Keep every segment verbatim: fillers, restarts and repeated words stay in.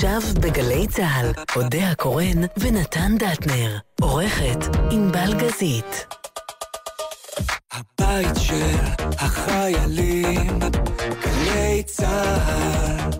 עכשיו בגלי צה"ל, עודה קורן ונתן דטנר. עורכת אינבל גזית. הבית של החיילים, גלי צה"ל.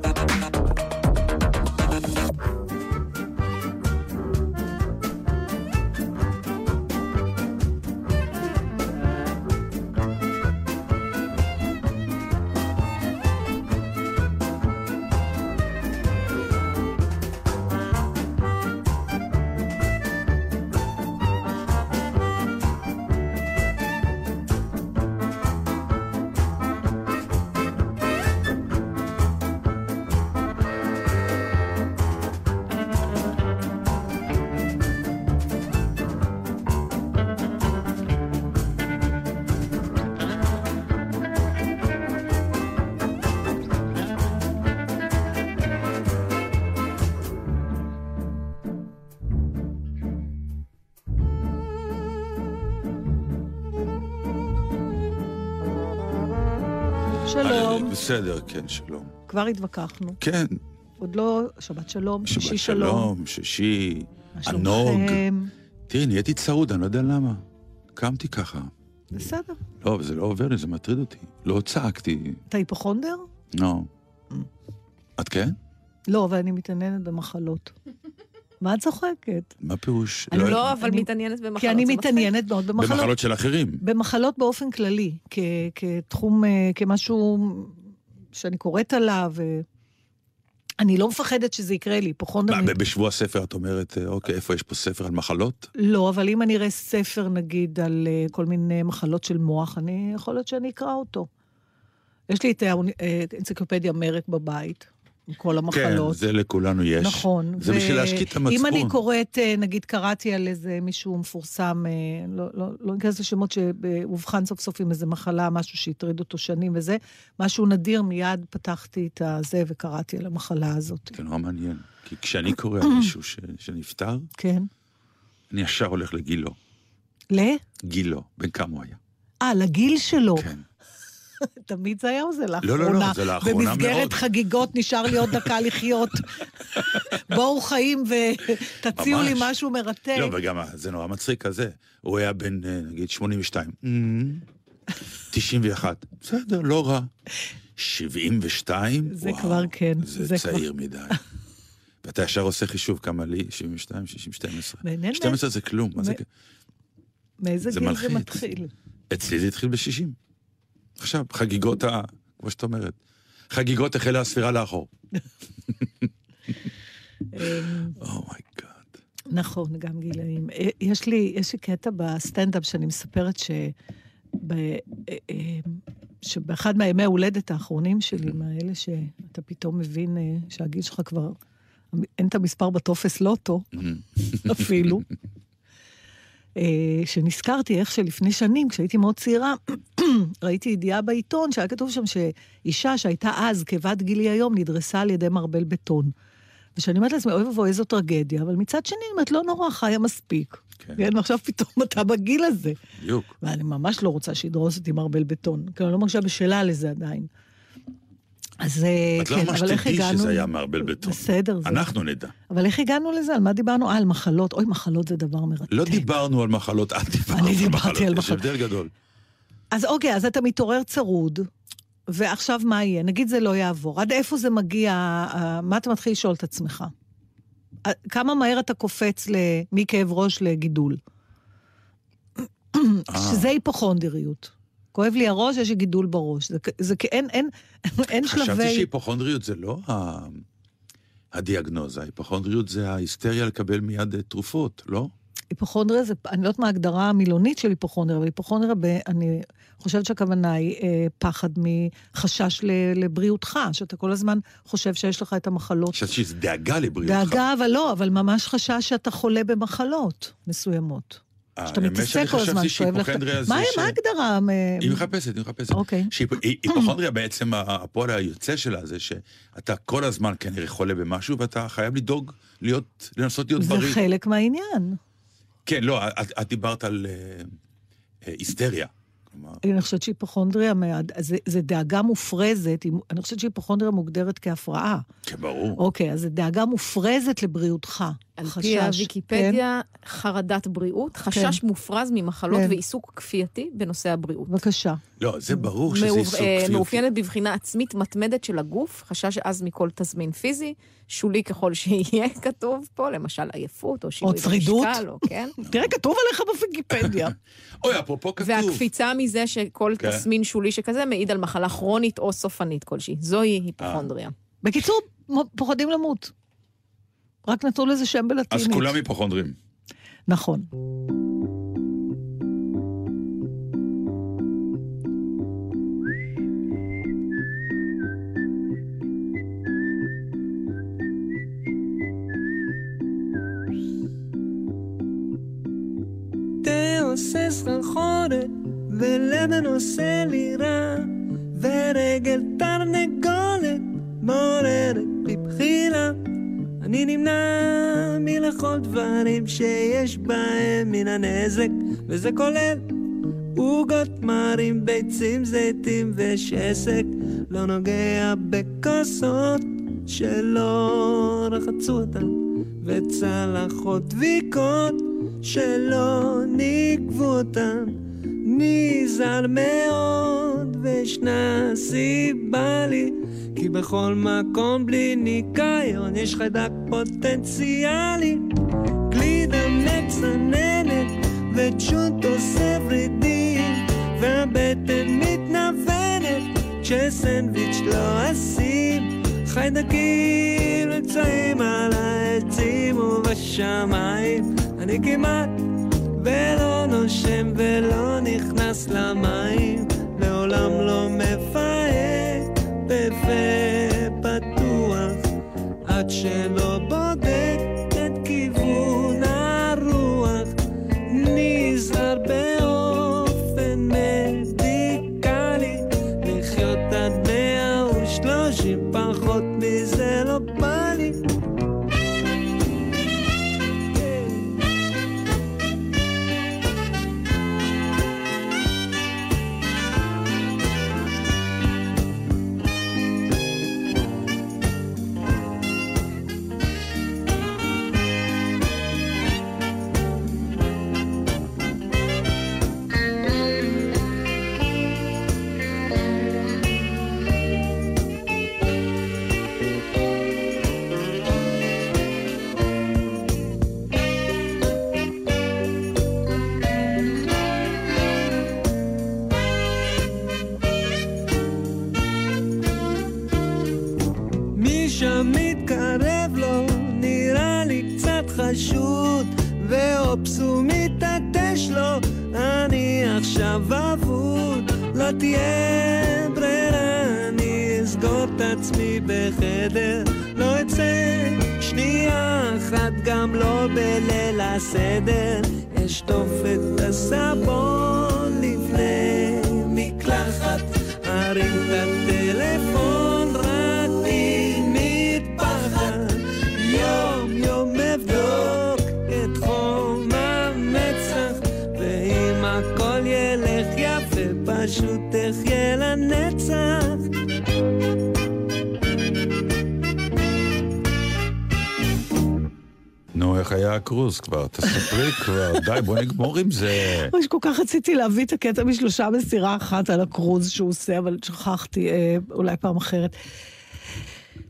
שלום. בסדר, כן, שלום. כבר התווכחנו. כן. עוד לא, שבת שלום, שבת שישי שלום. שבת שלום, שישי, ענוג. תראי, נהייתי צרוד, אני לא יודע למה. קמתי ככה. בסדר. לא, אבל זה לא עובר לי, זה מטריד אותי. לא צעקתי. אתה היפוכונדר? לא. את כן? לא, אבל אני מתעניינת במחלות. מה את צוחקת? מה פירוש? אני לא, אבל מתעניינת במחלות. כי אני מתעניינת מאוד במחלות. במחלות של אחרים. במחלות באופן כללי, כתחום, כמשהו שאני קוראת עליו, אני לא מפחדת שזה יקרה לי. בשבוע ספר את אומרת, אוקיי, איפה יש פה ספר על מחלות? לא, אבל אם אני אראה ספר, נגיד, על כל מיני מחלות של מוח, אני יכול להיות שאני אקרא אותו. יש לי את האנציקלופדיה מרק בבית. כל המחלות. כן, זה לכולנו יש. נכון. זה ו... בשביל להשקיט את המצפון. אם אני קוראת, נגיד קראתי על איזה מישהו מפורסם, לא, לא, לא נכנס לשמות שהובחן סוף סוף עם איזה מחלה, משהו שהטריד אותו שנים וזה, משהו נדיר, מיד פתחתי את הזה וקראתי על המחלה הזאת. זה נורא מעניין, כי כשאני קורא על מישהו ש... שנפטר, כן. אני ישר הולך לגילו. ל? גילו, בן כמה הוא היה. אה, לגיל שלו. כן. תמיד זה היה או זה לאחרונה? לא, לא, לא, זה לאחרונה מאוד. במסגרת חגיגות נשאר לי עוד דקה לחיות. בואו חיים ותציעו לי משהו מרתק. לא, וגם זה נורא מצחיק כזה. הוא היה בין, נגיד, שמונים ושתיים. תשעים ואחת. בסדר, לא רע. שבעים ושתיים? זה כבר כן. זה צעיר מדי. ואתה ישר עושה חישוב כמה לי, שבעים ושתיים, שישים ושתיים. שתים עשרה זה כלום. מאיזה גיל זה מתחיל? אצלי זה התחיל ב-שישים. עכשיו, חגיגות, כמו שאת אומרת, חגיגות החלה הספירה לאחור. אומייגאד. נכון, גם גילאים. יש לי קטע בסטנדאפ שאני מספרת שבאחד מהימי ההולדת האחרונים שלי, מהאלה שאתה פתאום מבין שהגיל שלך כבר, אין את המספר בטופס לוטו, אפילו, שנזכרתי איך שלפני שנים, כשהייתי מאוד צעירה, ראיתי ידיעה בעיתון, שהיה כתוב שם שאישה שהייתה אז, כבת גילי היום, נדרסה על ידי מרבל בטון. ושאני אומרת לעצמי, אוי ובואי, איזו טרגדיה, אבל מצד שני, אני אומרת, לא נורא, חיה מספיק. כן, ועכשיו פתאום אתה בגיל הזה. בדיוק. ואני ממש לא רוצה שידרוס אותי מרבל בטון, כי אני לא מרגישה בשאלה לזה עדיין. אז, את לא ממש תדעי שזה היה מרבל בטון. בסדר. אנחנו נדע. אבל איך הגענו לזה? על מה דיברנו? על מחלות. אוי, מחלות זה דבר מרתק. לא דיברנו על מחלות, את דיברנו על מחלות. יש הבדל גדול. אז אוקיי, אז אתה מתעורר צרוד, ועכשיו מה יהיה? נגיד זה לא יעבור. עד איפה זה מגיע? מה אתה מתחיל לשאול את עצמך? כמה מהר אתה קופץ מכאב ראש לגידול? שזה היפוכונדריות. כואב לי הראש, יש לי גידול בראש. זה כאין, אין, אין שלבי... חשבתי שהיפוכונדריות זה לא הדיאגנוזה. היפוכונדריות זה ההיסטריה לקבל מיד תרופות, לא? היפוכונדריה זה, אני לא יודעת מה ההגדרה המילונית של היפוכונדריה, אבל היפוכונדריה, אני חושבת שהכוונה היא פחד מחשש לבריאותך, שאתה כל הזמן חושב שיש לך את המחלות. חשבת שזה דאגה לבריאותך. דאגה, אבל לא, אבל ממש חשש שאתה חולה במחלות מסוימות. שאתה מתעסק כל הזמן, שואב לך... מה ההגדרה? היא מחפשת, היא מחפשת. היפוכונדריה בעצם, הפועל היוצא שלה זה שאתה כל הזמן כנראה חולה במשהו, ואתה חייב לדאוג לנסות להיות בריא. זה חלק מהעניין. כן, לא, את דיברת על היסטריה. אני חושבת שהיפוכונדריה, זה דאגה מופרזת, אני חושבת שהיפוכונדריה מוגדרת כהפרעה. כברור. אוקיי, אז זה דאגה מופרזת לבריאותך. על פי הוויקיפדיה, חרדת בריאות, חשש מופרז ממחלות ועיסוק כפייתי בנושא הבריאות. בבקשה. לא, זה ברור שזה עיסוק כפייתי. מאופיינת בבחינה עצמית מתמדת של הגוף, חשש אז מכל תזמין פיזי, שולי ככל שיהיה כתוב פה, למשל עייפות, או שינוי במשקל, או כן. תראה, כתוב עליך בוויקיפדיה. אוי, אפרופו כתוב. והקפיצה מזה שכל תסמין שולי שכזה מעיד על מחלה כרונית או סופנית כלשהי. זוהי היפוכונדריה. בקיצור, פוחדים למות. רק נתנו לזה שם בלטינית. אז כולם היפוכונדרים. נכון. עושה סחרחורת, ולבן עושה לי רע, ורגל תרנגולת מעוררת בבחילה. אני נמנע מלכל דברים שיש בהם מן הנזק, וזה כולל עוגות מרים, ביצים, זיתים ושסק. לא נוגע בכוסות שלא רחצו אותן, וצלחות דביקות שלא נקבו אותם. נזהר מאוד, וישנה סיבה לי, כי בכל מקום בלי ניקיון יש חיידק פוטנציאלי. גלידה מצננת וצ'וט עושה ורידים, והבטן מתנוונת כשסנדוויץ' לא אשים. חיידקים נמצאים על העצים ובשמיים, אני כמעט ולא נושם ולא נכנס למים, לעולם לא מפהק בפה פתוח, עד שלא בודק את כיוון הרוח. נזהר באופן מדיקלי, לחיות עד מאה ושלושים, פחות מזה לא בא לי. כבר, תספרי כבר, די, בוא נגמור עם זה. יש כל כך רציתי להביא את הקטע משלושה מסירה אחת על הקרוז שהוא עושה, אבל שכחתי, אולי פעם אחרת.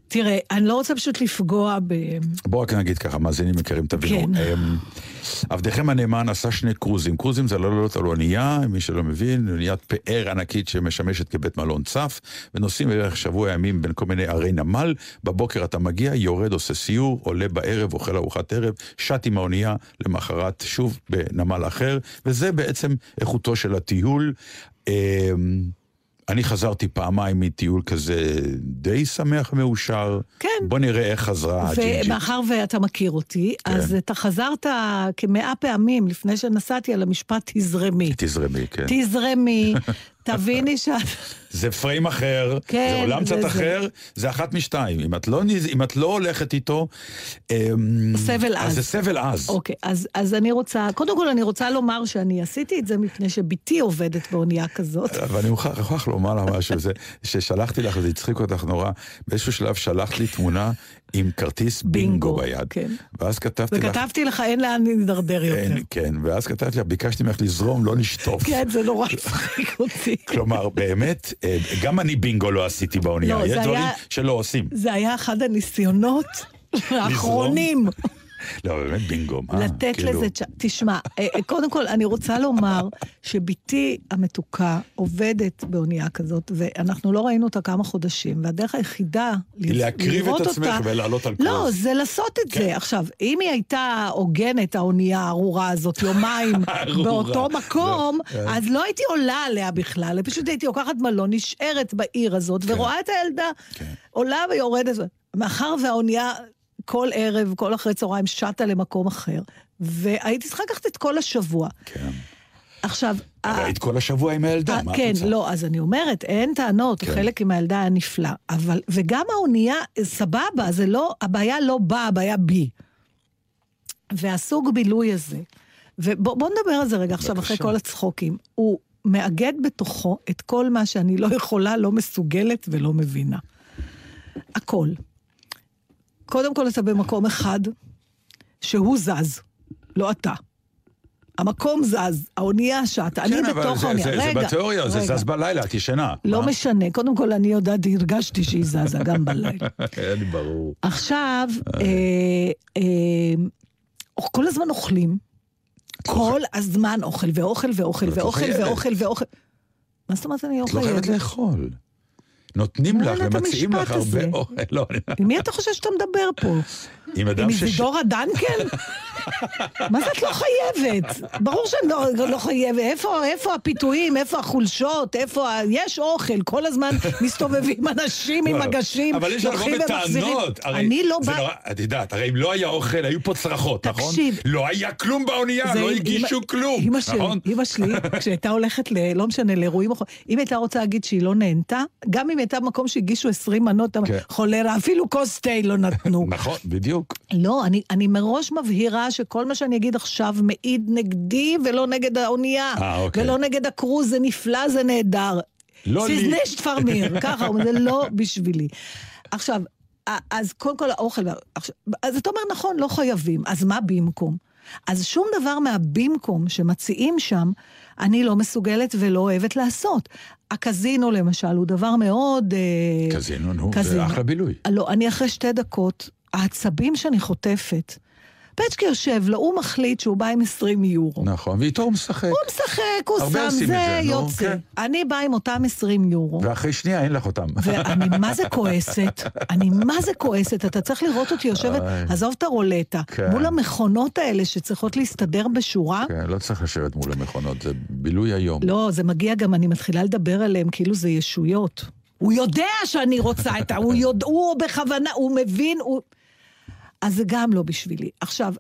תראה, אני לא רוצה פשוט לפגוע ב... בוא רק נגיד ככה, מאזינים יקרים, תבינו. עבדכם הנאמן עשה שני קרוזים. קרוזים זה לעלות על אונייה, מי שלא מבין, אוניית פאר ענקית שמשמשת כבית מלון צף, ונוסעים בערך שבוע ימים בין כל מיני ערי נמל. בבוקר אתה מגיע, יורד, עושה סיור, עולה בערב, אוכל ארוחת ערב, שט עם האונייה, למחרת שוב בנמל אחר, וזה בעצם איכותו של הטיול. אני חזרתי פעמיים מטיול כזה די שמח מאושר. כן. בוא נראה איך חזרה הג'ינג'ית. ומאחר ואתה מכיר אותי, כן. אז אתה חזרת כמאה פעמים לפני שנסעתי על המשפט תזרמי. תזרמי, כן. תזרמי, תביני שאת... זה פריים אחר, זה עולם קצת אחר, זה אחת משתיים. אם את לא הולכת איתו, אז זה סבל אז. אוקיי, אז אני רוצה, קודם כל אני רוצה לומר שאני עשיתי את זה מפני שביתי עובדת באונייה כזאת. ואני מוכרח לומר לה משהו, ששלחתי לך, זה הצחיק אותך נורא, באיזשהו שלב שלחת לי תמונה עם כרטיס בינגו ביד. ואז כתבתי לך... וכתבתי לך, אין לאן נדרדר יותר. כן, ואז כתבתי לך, ביקשתי ממך לזרום, לא נשטוף. כן, זה נורא הצחיק אותי. כלומר, באמת, גם אני בינגו לא עשיתי באונייה. יש דברים שלא עושים. זה היה אחד הניסיונות האחרונים. לא, באמת בינגו. לתת לזה... תשמע, קודם כל, אני רוצה לומר שביתי המתוקה עובדת באונייה כזאת, ואנחנו לא ראינו אותה כמה חודשים, והדרך היחידה להקריב את עצמך ולעלות על קרוז. לא, זה לעשות את זה. עכשיו, אם היא הייתה הוגנת, האונייה הארורה הזאת, יומיים באותו מקום, אז לא הייתי עולה עליה בכלל, פשוט הייתי לוקחת מלון, נשארת בעיר הזאת, ורואה את הילדה, עולה ויורדת. מאחר והאונייה... כל ערב, כל אחרי צהריים, שטה למקום אחר, והייתי צריכה לקחת את כל השבוע. כן. עכשיו... אבל היית כל השבוע עם הילדה, מה את רוצה? כן, לא, אז אני אומרת, אין טענות, חלק עם הילדה היה נפלא, אבל, וגם האונייה, סבבה, זה לא, הבעיה לא באה, הבעיה בי. והסוג בילוי הזה, ובוא נדבר על זה רגע עכשיו, אחרי כל הצחוקים, הוא מאגד בתוכו את כל מה שאני לא יכולה, לא מסוגלת ולא מבינה. הכל. קודם כל אתה במקום אחד, שהוא זז, לא אתה. המקום זז, האונייה שאתה, אני בתוך האונייה. זה בתיאוריה, זה זז בלילה, תשנה. לא משנה, קודם כל אני יודעת, הרגשתי שהיא זזה גם בלילה. אני ברור. עכשיו, כל הזמן אוכלים, כל הזמן אוכל ואוכל ואוכל ואוכל ואוכל ואוכל. מה זאת אומרת אני אוכל? את לא חייבת לאכול. נותנים לך ומציעים לך הרבה אוכל. עם מי אתה חושב שאתה מדבר פה? עם איזידורה דנקל? מה זה את לא חייבת? ברור שאני לא חייבת. איפה הפיתויים? איפה החולשות? יש אוכל. כל הזמן מסתובבים אנשים עם מגשים. אבל יש לך בטענות. אני לא בא... את יודעת, הרי אם לא היה אוכל, היו פה צרחות, נכון? לא היה כלום באונייה, לא הגישו כלום. אמא שלי, כשהייתה הולכת לא משנה לאירועים, אם הייתה רוצה להגיד שהיא לא נהנתה, גם אם הייתה במקום שהגישו עשרים מנות, חולרה, אפילו כוס תה לא נתנו. נכון, בדיוק. לא, אני, אני מראש מבהירה שכל מה שאני אגיד עכשיו מעיד נגדי ולא נגד האונייה. אוקיי. ולא נגד הקרוז, זה נפלא, זה נהדר. לא לי. סיזנשט פרמיר, ככה, זה לא בשבילי. עכשיו, אז קודם כל האוכל, אז אתה אומר נכון, לא חייבים, אז מה במקום? אז שום דבר מהבמקום שמציעים שם, אני לא מסוגלת ולא אוהבת לעשות. הקזינו למשל, הוא דבר מאוד... קזינו, נו, זה אחלה בילוי. לא, אני אחרי שתי דקות, העצבים שאני חוטפת, פצ'קי יושב לו, הוא מחליט שהוא בא עם עשרים יורו. נכון, ואיתו הוא משחק. הוא משחק, הוא שם, זה יוצא. אני באה עם אותם עשרים יורו. ואחרי שנייה אין לך אותם. ואני מה זה כועסת, אני מה זה כועסת, אתה צריך לראות אותי יושבת, עזוב את הרולטה, מול המכונות האלה שצריכות להסתדר בשורה. כן, לא צריך לשבת מול המכונות, זה בילוי היום. לא, זה מגיע גם, אני מתחילה לדבר עליהם, כאילו זה ישויות. הוא יודע שאני רוצה את זה, הוא בכוונה, הוא מבין, הוא... אז זה גם לא בשבילי. עכשיו,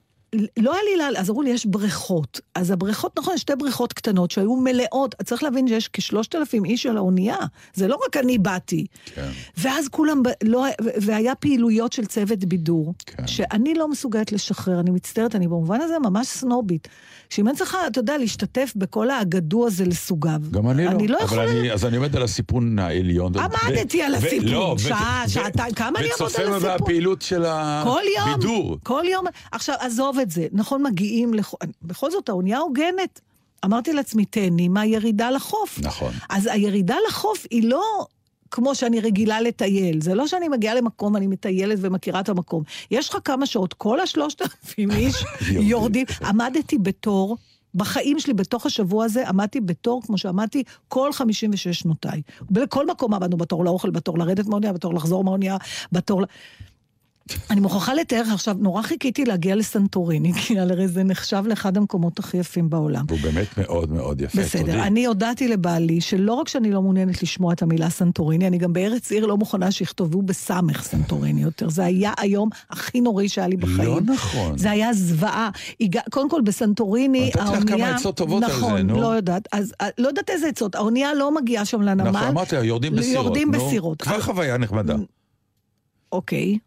לא היה לי להל... אז אמרו לי, יש בריכות. אז הבריכות, נכון, שתי בריכות קטנות שהיו מלאות. צריך להבין שיש כשלושת אלפים איש על האונייה. זה לא רק אני באתי. כן. ואז כולם... ב... לא... והיה פעילויות של צוות בידור, כן. שאני לא מסוגלת לשחרר, אני מצטערת, אני במובן הזה ממש סנובית. שאם אני צריכה, אתה יודע, להשתתף בכל האגדו הזה לסוגיו. גם אני, אני לא. לא יכולה... אני, אז אני עומד על הסיפון העליון. עמדתי ו... על הסיפון. לא, שעה, ו... שעתיים. ו... כמה אני עומד על הסיפון? וצופר מהפעילות של הבידור. כל יום. עכשיו, עזוב את זה. נכון, מגיעים לח... בכל זאת, האונייה הוגנת. אמרתי לעצמי, תהני מהירידה לחוף. נכון. אז הירידה לחוף היא לא... כמו שאני רגילה לטייל, זה לא שאני מגיעה למקום, אני מטיילת ומכירה את המקום. יש לך כמה שעות, כל השלושת אלפים איש יורדים. עמדתי בתור, בחיים שלי, בתוך השבוע הזה, עמדתי בתור, כמו שעמדתי, כל חמישים ושש שנותיי. בכל מקום עמדנו בתור לאוכל, בתור לרדת מהאונייה, בתור לחזור מהאונייה, בתור... אני מוכרחה לתאר, עכשיו נורא חיכיתי להגיע לסנטוריני, כי הרי זה נחשב לאחד המקומות הכי יפים בעולם. הוא באמת מאוד מאוד יפה, בסדר, תודי. אני הודעתי לבעלי שלא רק שאני לא מעוניינת לשמוע את המילה סנטוריני, אני גם בארץ עיר לא מוכנה שיכתובו בסמך סנטוריני יותר. זה היה היום הכי נורי שהיה לי בחיים. לא נכון. זה היה זוועה. קודם כל בסנטוריני, האונייה... נתת לך כמה עצות טובות על זה, נו. נכון, לא יודעת. אז לא יודעת איזה עצות. האונייה לא מגיעה שם לנמל. נכון, אמרתי, יורדים בסירות. כבר חוויה נחמדה. אוקיי.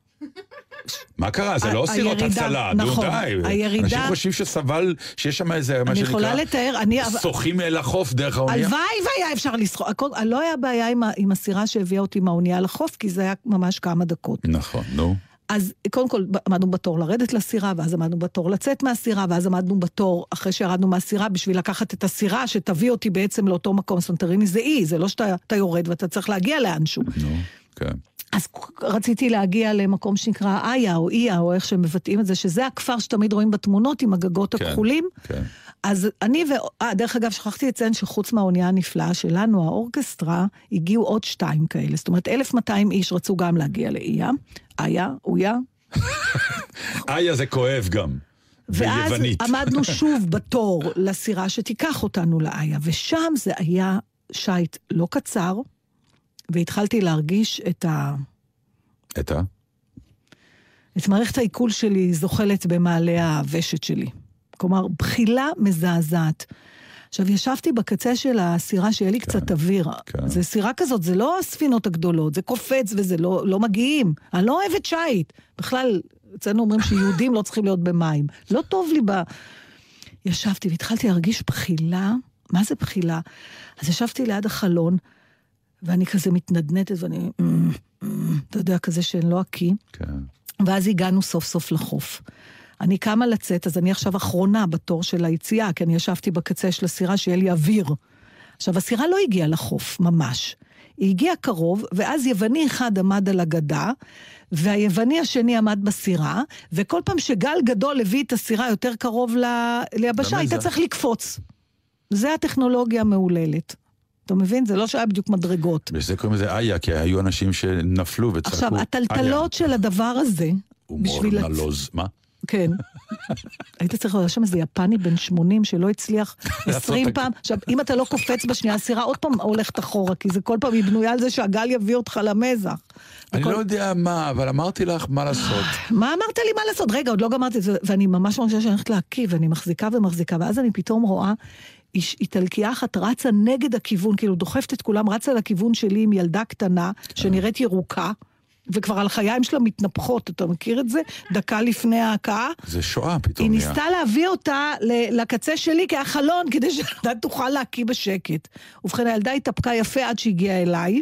מה קרה? זה לא סירות הצלה, נכון, אנשים חושבים שסבל, שיש שם איזה, מה שנקרא, שוחים אל החוף דרך האונייה. הלוואי והיה אפשר לסחור, לא היה בעיה עם הסירה שהביאה אותי מהאונייה לחוף, כי זה היה ממש כמה דקות. נכון, נו. אז קודם כל עמדנו בתור לרדת לסירה, ואז עמדנו בתור לצאת מהסירה, ואז עמדנו בתור אחרי שירדנו מהסירה, בשביל לקחת את הסירה שתביא אותי בעצם לאותו מקום. סנטוריני זה אי, זה לא שאתה יורד ואתה צריך להגיע לאנשהו. אז רציתי להגיע למקום שנקרא אייה או אייה, או איך שמבטאים את זה, שזה הכפר שתמיד רואים בתמונות עם הגגות הכחולים. אז אני ו... דרך אגב, שכחתי לציין שחוץ מהאונייה הנפלאה שלנו, האורקסטרה, הגיעו עוד שתיים כאלה. זאת אומרת, אלף ומאתיים איש רצו גם להגיע לאייה. אייה, אויה. אייה זה כואב גם. ואז עמדנו שוב בתור לסירה שתיקח אותנו לאייה, ושם זה היה שייט לא קצר, והתחלתי להרגיש את ה... את ה? את מערכת העיכול שלי זוחלת במעלה הוושת שלי. כלומר, בחילה מזעזעת. עכשיו, ישבתי בקצה של הסירה שיהיה לי כן, קצת אוויר. כן. זה סירה כזאת, זה לא הספינות הגדולות, זה קופץ וזה לא, לא מגיעים. אני לא אוהבת שייט. בכלל, אצלנו אומרים שיהודים לא צריכים להיות במים. לא טוב לי ב... ישבתי והתחלתי להרגיש בחילה. מה זה בחילה? אז ישבתי ליד החלון, ואני כזה מתנדנתת, ואני, אתה יודע, כזה שאין לו עקי. ואז הגענו סוף סוף לחוף. אני קמה לצאת, אז אני עכשיו אחרונה בתור של היציאה, כי אני ישבתי בקצה של הסירה שיהיה לי אוויר. עכשיו, הסירה לא הגיעה לחוף, ממש. היא הגיעה קרוב, ואז יווני אחד עמד על הגדה, והיווני השני עמד בסירה, וכל פעם שגל גדול הביא את הסירה יותר קרוב ליבשה, היית צריך לקפוץ. זה הטכנולוגיה המעוללת. אתה מבין? זה לא שהיה בדיוק מדרגות. וזה קוראים לזה אייה, כי היו אנשים שנפלו וצחקו. עכשיו, הטלטלות של הדבר הזה... הומור נלוז, מה? כן. היית צריך לדעת שם איזה יפני בן שמונים שלא הצליח עשרים פעם. עכשיו, אם אתה לא קופץ בשנייה, הסירה עוד פעם הולכת אחורה, כי זה כל פעם היא בנויה על זה שהגל יביא אותך למזח. אני לא יודע מה, אבל אמרתי לך מה לעשות. מה אמרת לי מה לעשות? רגע, עוד לא גמרתי, ואני ממש ממש שאני הולכת להקיב, ואני מחזיקה ומחזיקה, ואז אני פתאום רואה איטלקיה אחת רצה נגד הכיוון, כאילו דוחפת את כולם, רצה לכיוון שלי עם ילדה קטנה, שנראית ירוקה, וכבר על חיים שלה מתנפחות, אתה מכיר את זה? דקה לפני ההקעה. זה שואה פתאום. היא ניסתה להביא אותה לקצה שלי, כי היה חלון, כדי שאתה תוכל להקיא בשקט. ובכן, הילדה התאפקה יפה עד שהגיעה אליי.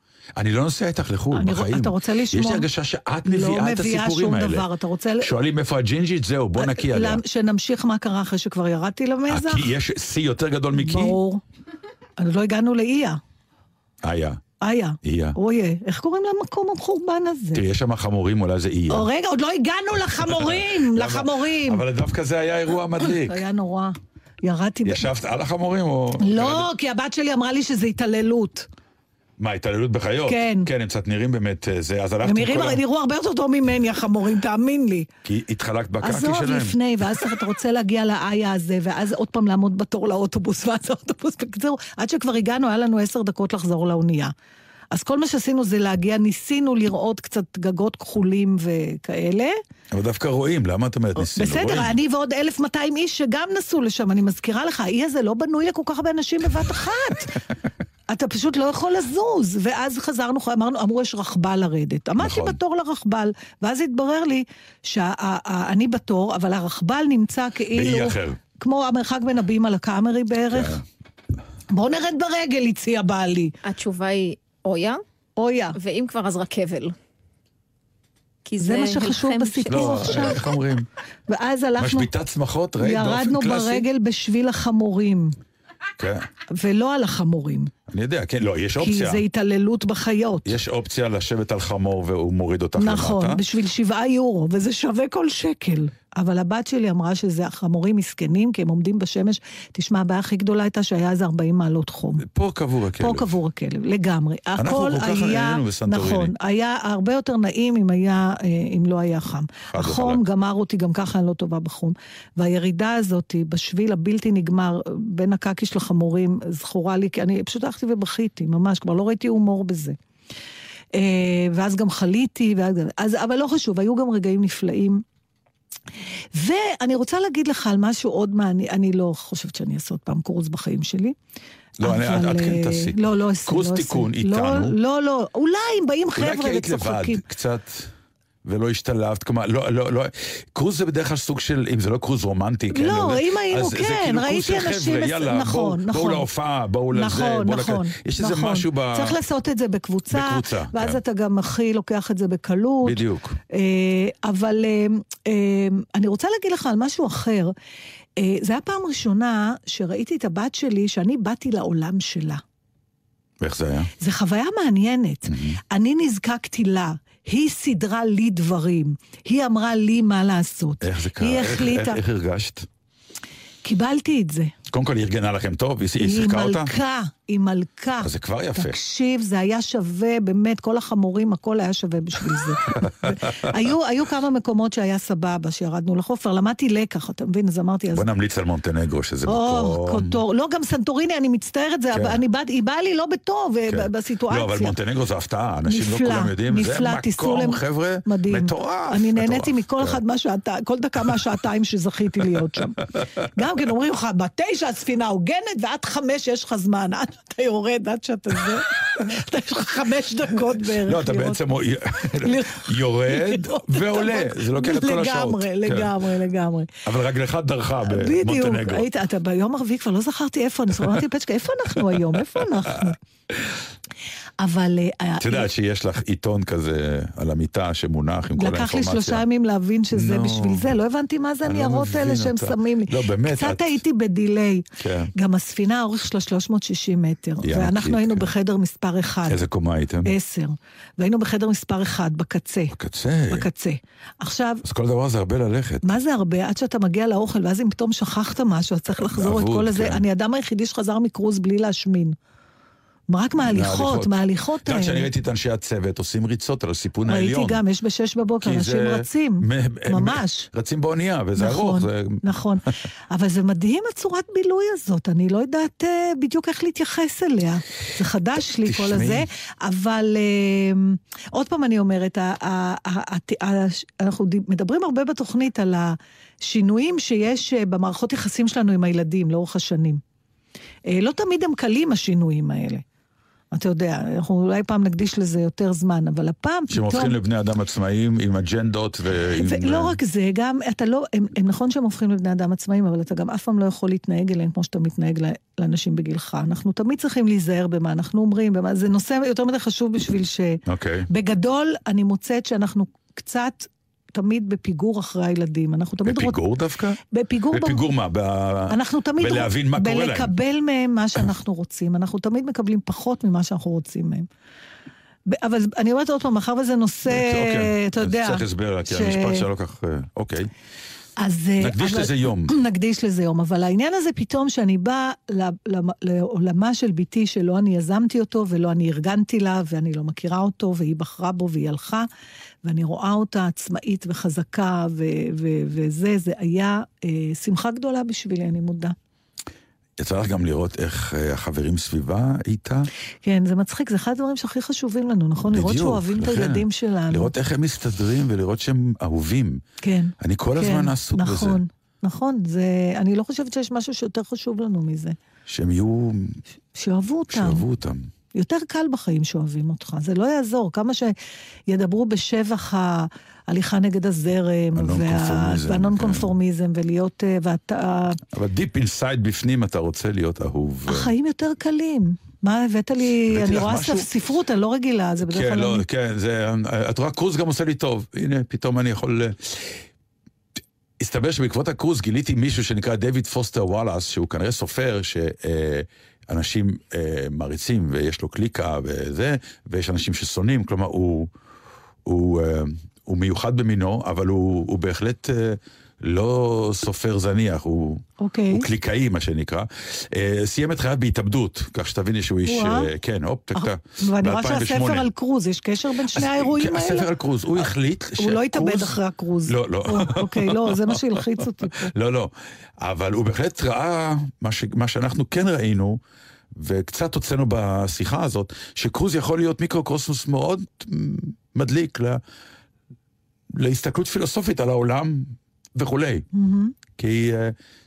אני לא נוסע איתך לחול, בחיים. אתה רוצה לשמוע? יש לי הרגשה שאת מביאה את הסיפורים האלה. שואלים איפה הג'ינג'ית, זהו, בוא נקי עליה. שנמשיך מה קרה אחרי שכבר ירדתי למזח? יש סי יותר גדול מקי? ברור. לא הגענו לאייה. אייה. אייה. אייה. אויה. איך קוראים למקום המחורבן הזה? תראי, יש שם חמורים, אולי זה אייה. רגע, עוד לא הגענו לחמורים, לחמורים. אבל דווקא זה היה אירוע מדליק. היה נורא. ירדתי... ישבת על החמורים או... לא, כי הבת שלי אמרה לי שזה התעללות. מה, התעללות בחיות? כן. כן, הם קצת נראים באמת, זה, אז הלכת... הם נראו הרבה יותר טוב ממני, החמורים, תאמין לי. כי התחלקת בקרקי שלהם. עזוב לפני, ואז אתה רוצה להגיע לאיה הזה, ואז עוד פעם לעמוד בתור לאוטובוס, ואז האוטובוס בקצרו. עד שכבר הגענו, היה לנו עשר דקות לחזור לאונייה. אז כל מה שעשינו זה להגיע, ניסינו לראות קצת גגות כחולים וכאלה. אבל דווקא רואים, למה את אומרת ניסינו? בסדר, אני ועוד אלף ומאתיים איש שגם נסו לשם, אני מזכירה לך, האי הזה לא בנוי לכל כך הרבה אנשים בבת אחת. אתה פשוט לא יכול לזוז, ואז חזרנו, אמרנו, אמרו, יש רחבל לרדת. עמדתי בתור לרחבל, ואז התברר לי שאני בתור, אבל הרחבל נמצא כאילו... כמו המרחק בין הבימה לקאמרי בערך. בואו נרד ברגל, הציע בעלי. התשובה היא אויה? אויה. ואם כבר, אז רכבל. זה מה שחשוב בסיפור עכשיו. לא, איך אומרים? ואז הלכנו... משביטת צמחות, ראית באופן קלאסי? ירדנו ברגל בשביל החמורים. ולא על החמורים. אני יודע, כן, לא, יש אופציה. כי זה התעללות בחיות. יש אופציה לשבת על חמור והוא מוריד אותך למטה. נכון, בשביל שבעה יורו, וזה שווה כל שקל. אבל הבת שלי אמרה שזה החמורים מסכנים, כי הם עומדים בשמש. תשמע, הבעיה הכי גדולה הייתה שהיה אז ארבעים מעלות חום. פה קבור הכלב. פה קבור הכלב, לגמרי. הכל היה, נכון, היה הרבה יותר נעים אם היה, אם לא היה חם. החום גמר אותי, גם ככה אני לא טובה בחום. והירידה הזאת, בשביל הבלתי נגמר, בין הקקיש לחמורים, זכורה לי, כי אני פשוט הלכתי ובכיתי, ממש, כבר לא ראיתי הומור בזה. ואז גם חליתי, אז, אבל לא חשוב, היו גם רגעים נפלאים. ואני רוצה להגיד לך על משהו עוד מה, אני, אני לא חושבת שאני אעשה עוד פעם קורס בחיים שלי. לא, אני עד כן תעשי. לא, לא אעשה. קורס תיקון איתנו. לא, לא, אולי אם באים חבר'ה וצוחקים. קצת... ולא השתלבת, כלומר, לא, לא, לא, קרוז זה בדרך כלל סוג של, אם זה לא קרוז רומנטי, כן, לא, אם היינו, כן, ראיתי אנשים, נכון, נכון, בואו להופעה, בואו לזה, בואו לכאן, יש איזה משהו, צריך לעשות את זה בקבוצה, ואז אתה גם הכי לוקח את זה בקלות, בדיוק, אבל אני רוצה להגיד לך על משהו אחר, זה היה פעם ראשונה שראיתי את הבת שלי, שאני באתי לעולם שלה, ואיך זה היה? זה חוויה מעניינת, אני נזקקתי לה, היא סדרה לי דברים, היא אמרה לי מה לעשות. איך זה קרה? איך, איך, איך הרגשת? קיבלתי את זה. קודם כל היא ארגנה לכם טוב, היא, היא שיחקה אותה? היא מלכה, היא מלכה. אז זה כבר יפה. תקשיב, זה היה שווה, באמת, כל החמורים, הכל היה שווה בשביל זה. היו, היו כמה מקומות שהיה סבבה, שירדנו לחופר, למדתי לקח, אתה מבין, אז אמרתי... אז... בוא נמליץ על מונטנגרו, שזה מקום... קוטור, לא, גם סנטוריני, אני מצטערת, זה, כן. אני בא, היא באה לי לא בטוב, כן. בסיטואציה. לא, אבל מונטנגרו זה הפתעה, אנשים נפלא, לא כולם יודעים, נפלא, זה מקום, למ... חבר'ה, מדהים. מטורף. אני נהניתי מכל אחד מה שעתה, כל דקה מה שעתיים שזכיתי להיות שם. גם כן אומרים לך, בתשע שהספינה הוגנת, ועד חמש יש לך זמן, עד שאתה יורד, עד שאתה זה, אתה יש לך חמש דקות בערך. לא, אתה בעצם יורד ועולה, זה לוקח את כל השעות. לגמרי, לגמרי, לגמרי. אבל רגלך דרכה במונטנגרו. בדיוק, אתה ביום הרביעי כבר לא זכרתי איפה, אני סורמתי פצ'קה, איפה אנחנו היום, איפה אנחנו? אבל... אתה יודע שיש לך עיתון כזה על המיטה שמונח עם כל האינפורמציה. לקח לי שלושה ימים להבין שזה בשביל זה, לא הבנתי מה זה הניירות האלה שהם שמים לי. קצת הייתי בדילי. גם הספינה האורך שלה שלוש מאות ושישים מטר, ואנחנו היינו בחדר מספר אחד. איזה קומה הייתם? עשר. והיינו בחדר מספר אחד, בקצה. בקצה? בקצה. עכשיו... אז כל דבר זה הרבה ללכת. מה זה הרבה? עד שאתה מגיע לאוכל, ואז אם פתאום שכחת משהו, אז צריך לחזור את כל הזה. אני אדם היחידי שחזר מקרוז בלי להשמין. רק מההליכות, מההליכות האלה. כשאני ראיתי את אנשי הצוות, עושים ריצות על הסיפון העליון. ראיתי גם, יש בשש בבוקר, אנשים רצים, ממש. רצים באונייה, וזה ארוך. נכון, אבל זה מדהים הצורת בילוי הזאת, אני לא יודעת בדיוק איך להתייחס אליה. זה חדש לי כל הזה, אבל עוד פעם אני אומרת, אנחנו מדברים הרבה בתוכנית על השינויים שיש במערכות יחסים שלנו עם הילדים, לאורך השנים. לא תמיד הם קלים השינויים האלה. אתה יודע, אנחנו אולי פעם נקדיש לזה יותר זמן, אבל הפעם פתאום... שמופכים לבני אדם עצמאים עם אג'נדות ועם... ולא רק זה, גם אתה לא... הם, הם נכון שהם הופכים לבני אדם עצמאים, אבל אתה גם אף פעם לא יכול להתנהג אליהם כמו שאתה מתנהג לאנשים בגילך. אנחנו תמיד צריכים להיזהר במה אנחנו אומרים, במה, זה נושא יותר מדי חשוב בשביל ש... אוקיי. בגדול, אני מוצאת שאנחנו קצת... תמיד בפיגור אחרי הילדים. בפיגור דווקא? בפיגור מה? בלהבין מה קורה להם. בלקבל מהם מה שאנחנו רוצים. אנחנו תמיד מקבלים פחות ממה שאנחנו רוצים מהם. אבל אני אומרת עוד פעם, מאחר וזה נושא, אתה יודע... צריך לסבר, כי המשפט שלא כך... אוקיי. נקדיש לזה יום. נקדיש לזה יום, אבל העניין הזה פתאום שאני באה לעולמה של ביתי, שלא אני יזמתי אותו, ולא אני ארגנתי לה, ואני לא מכירה אותו, והיא בחרה בו, והיא הלכה, ואני רואה אותה עצמאית וחזקה, וזה, זה היה שמחה גדולה בשבילי, אני מודה. יצא לך גם לראות איך החברים סביבה איתה? כן, זה מצחיק, זה אחד הדברים שהכי חשובים לנו, נכון? לראות שאוהבים את הילדים שלנו. לראות איך הם מסתדרים ולראות שהם אהובים. כן. אני כל הזמן עסוק בזה. נכון, נכון. אני לא חושבת שיש משהו שיותר חשוב לנו מזה. שהם יהיו... שאוהבו אותם. שאוהבו אותם. יותר קל בחיים שאוהבים אותך, זה לא יעזור, כמה שידברו בשבח ההליכה נגד הזרם, והנון קונפורמיזם, ולהיות, ואתה... אבל דיפ אינסייד בפנים אתה רוצה להיות אהוב. החיים יותר קלים. מה הבאת לי, אני רואה ספרות, אני לא רגילה, זה בדרך כלל... כן, את רואה, קורס גם עושה לי טוב, הנה, פתאום אני יכול... הסתבר שבעקבות הקורס גיליתי מישהו שנקרא דיוויד פוסטר וואלאס, שהוא כנראה סופר ש... אנשים אה, מריצים, ויש לו קליקה וזה, ויש אנשים ששונאים, כלומר, הוא, הוא, אה, הוא מיוחד במינו, אבל הוא, הוא בהחלט אה, לא סופר זניח, הוא, okay. הוא קליקאי, מה שנקרא. אה, סיים את חייו בהתאבדות, כך שתביני שהוא איש, אה, כן, אופ, תקטע, ב-אלפיים ושמונה. ואני רואה שהספר על קרוז, יש קשר בין שני האירועים האלה? הספר על קרוז, הוא החליט... הוא לא התאבד אחרי הקרוז. לא, לא. אוקיי, לא, זה מה שהלחיץ אותי פה. לא, לא. אבל הוא בהחלט ראה מה שאנחנו כן ראינו, וקצת הוצאנו בשיחה הזאת, שקרוז יכול להיות מיקרוקוסמוס מאוד מדליק להסתכלות פילוסופית על העולם וכולי. כי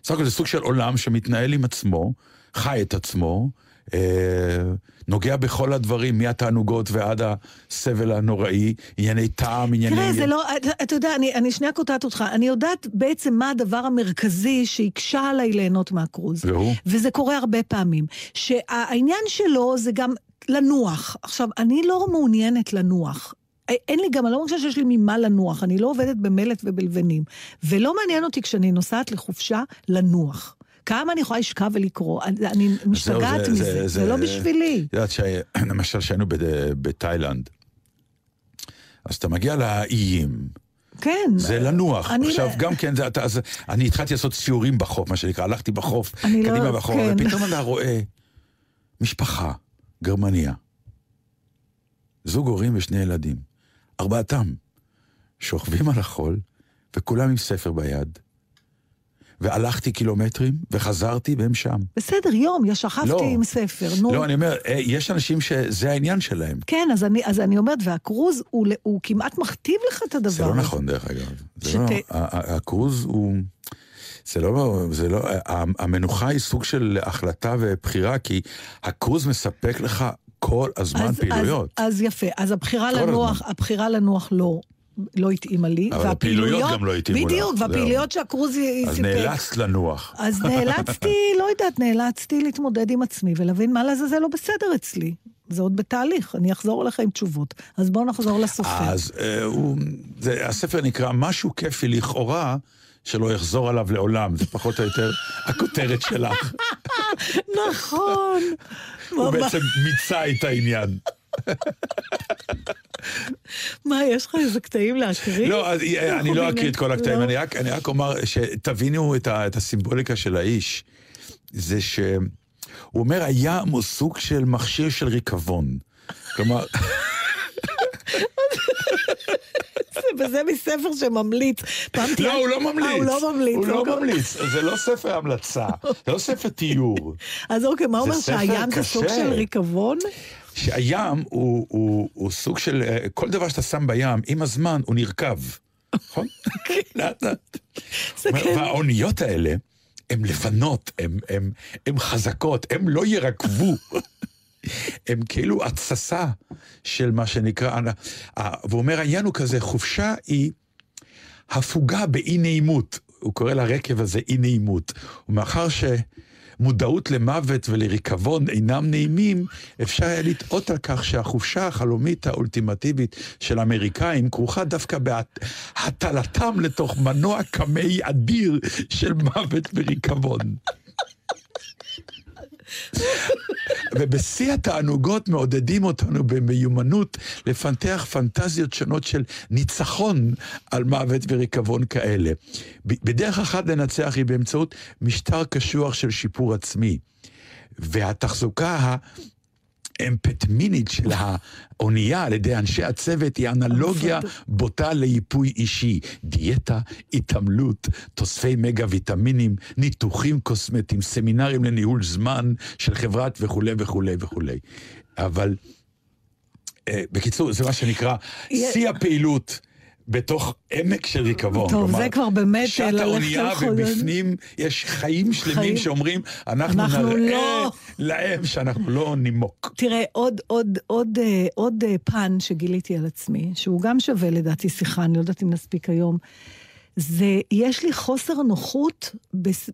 סך הכל זה סוג של עולם שמתנהל עם עצמו, חי את עצמו, נוגע בכל הדברים, מהתענוגות ועד הסבל הנוראי, ענייני טעם, ענייני... תראה, זה לא... אתה יודע, אני שנייה קוטעת אותך, אני יודעת בעצם מה הדבר המרכזי שהקשה עליי ליהנות מהקרוז. וזה קורה הרבה פעמים. שהעניין שלו זה גם לנוח. עכשיו, אני לא מעוניינת לנוח. אין לי גם, אני לא מרגישה שיש לי ממה לנוח, אני לא עובדת במלט ובלבנים. ולא מעניין אותי כשאני נוסעת לחופשה לנוח. כמה אני יכולה לשכב ולקרוא, אני משתגעת מזה, זה לא בשבילי. את יודעת שלמשל שהיינו בתאילנד, אז אתה מגיע לאיים, כן. זה לנוח. עכשיו גם כן, אני התחלתי לעשות סיורים בחוף, מה שנקרא, הלכתי בחוף, קדימה בחוף, ופתאום אתה רואה משפחה, גרמניה, זוג הורים ושני ילדים, ארבעתם, שוכבים על החול, וכולם עם ספר ביד, והלכתי קילומטרים, וחזרתי, והם שם. בסדר, יום, ישכבתי לא, עם ספר. נו. לא, אני אומר, יש אנשים שזה העניין שלהם. כן, אז אני, אז אני אומרת, והקרוז הוא, הוא כמעט מכתיב לך את הדבר. זה לא נכון, דרך אגב. שת... לא, הקרוז הוא... זה לא, זה לא, המנוחה היא סוג של החלטה ובחירה, כי הקרוז מספק לך כל הזמן אז, פעילויות. אז, אז יפה, אז הבחירה לנוח, הבחירה לנוח לא... לא התאימה לי, והפעילויות גם לא התאימו לה. בדיוק, והפעילויות שהקרוז יסיפק. אז נאלצת לנוח. אז נאלצתי, לא יודעת, נאלצתי להתמודד עם עצמי, ולהבין מה לזה זה לא בסדר אצלי. זה עוד בתהליך, אני אחזור אליך עם תשובות. אז בואו נחזור לסופר. אז הספר נקרא משהו כיפי לכאורה, שלא יחזור עליו לעולם, זה פחות או יותר הכותרת שלך. נכון. הוא בעצם מיצה את העניין. מה, יש לך איזה קטעים להקריא? לא, אני לא אקריא את כל הקטעים, אני רק אומר שתבינו את הסימבוליקה של האיש, זה שהוא אומר, היה סוג של מכשיר של ריקבון. כלומר... וזה מספר שממליץ. לא, הוא לא ממליץ. הוא לא ממליץ. הוא לא ממליץ. זה לא ספר המלצה. זה לא ספר תיאור. אז אוקיי, מה אומר שהים זה סוג של ריקבון? שהים הוא, הוא, הוא סוג של, כל דבר שאתה שם בים, עם הזמן הוא נרכב. נכון? והאוניות האלה, הן לבנות, הן חזקות, הן לא ירקבו. הן כאילו הצסה של מה שנקרא, והוא אומר, העניין הוא כזה, חופשה היא הפוגה באי נעימות. הוא קורא לרכב הזה אי נעימות. ומאחר ש... מודעות למוות ולריקבון אינם נעימים, אפשר היה לטעות על כך שהחופשה החלומית האולטימטיבית של האמריקאים כרוכה דווקא בהטלתם לתוך מנוע קמי אדיר של מוות וריקבון. ובשיא התענוגות מעודדים אותנו במיומנות לפנתח פנטזיות שונות של ניצחון על מוות וריקבון כאלה. בדרך אחת לנצח היא באמצעות משטר קשוח של שיפור עצמי, והתחזוקה האמפטמינית של האונייה על ידי אנשי הצוות היא אנלוגיה בוטה ליפוי אישי, דיאטה, התעמלות, תוספי מגה ויטמינים, ניתוחים קוסמטיים, סמינרים לניהול זמן של חברת וכו' וכו' וכו'. אבל בקיצור, זה מה שנקרא שיא הפעילות בתוך עמק של ריקבון. טוב, כלומר, זה כבר באמת... שעת האונייה ובפנים יש חיים שלמים חיים... שאומרים, אנחנו, אנחנו נראה לא... להם שאנחנו לא נימוק. תראה, עוד, עוד, עוד, עוד פן שגיליתי על עצמי, שהוא גם שווה לדעתי שיחה, אני לא יודעת אם נספיק היום, זה יש לי חוסר נוחות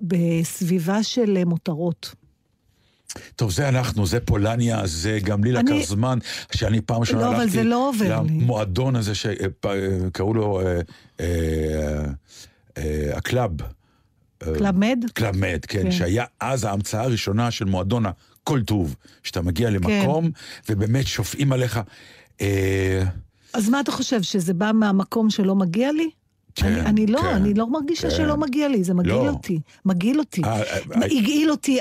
בסביבה של מותרות. טוב, זה אנחנו, זה פולניה, זה גם לי לקח זמן, שאני פעם שונה הלכתי למועדון הזה שקראו לו הקלאב. קלאב מד? קלאב מד, כן, שהיה אז ההמצאה הראשונה של מועדון כל טוב, שאתה מגיע למקום, כן. ובאמת שופעים עליך. אה... אז מה אתה חושב, שזה בא מהמקום שלא מגיע לי? כן, אני, אני לא, כן, אני לא מרגישה כן. שלא מגיע לי, זה מגיל לא. אותי, מגיל אותי. הגעיל אותי,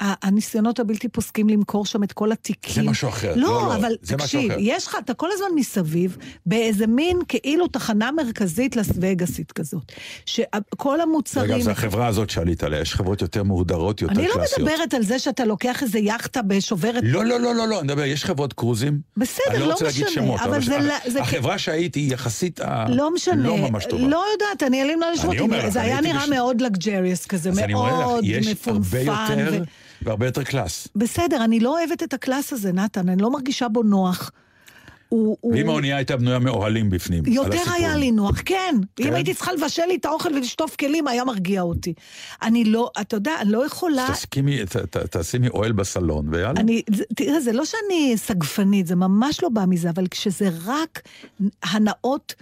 הניסיונות הבלתי פוסקים למכור שם את כל התיקים. זה משהו אחר. לא, לא, לא אבל תקשיב, יש לך, אתה כל הזמן מסביב, באיזה מין כאילו תחנה מרכזית לסווגסית כזאת, שכל המוצרים... רגע, זה החברה הזאת שעלית עליה, יש חברות יותר מורדרות, יותר קלאסיות. אני לא מדברת על זה שאתה לוקח איזה יחטה בשוברת... לא, לא, לא, לא, לא, אני מדבר, יש חברות קרוזים. בסדר, לא משנה. החברה שהייתי יחסית לא ממש טובה. לא יודעת, אני אלים לא לשרות. זה היה נראה מאוד לג'ריאס כזה, מאוד מפונפן. והרבה יותר קלאס. בסדר, אני לא אוהבת את הקלאס הזה, נתן, אני לא מרגישה בו נוח. ואם העונייה הייתה בנויה מאוהלים בפנים. יותר היה לי נוח, כן. אם הייתי צריכה לבשל לי את האוכל ולשטוף כלים, היה מרגיע אותי. אני לא, אתה יודע, אני לא יכולה... תשימי אוהל בסלון, ויאללה. תראה, זה לא שאני סגפנית, זה ממש לא בא מזה, אבל כשזה רק הנאות...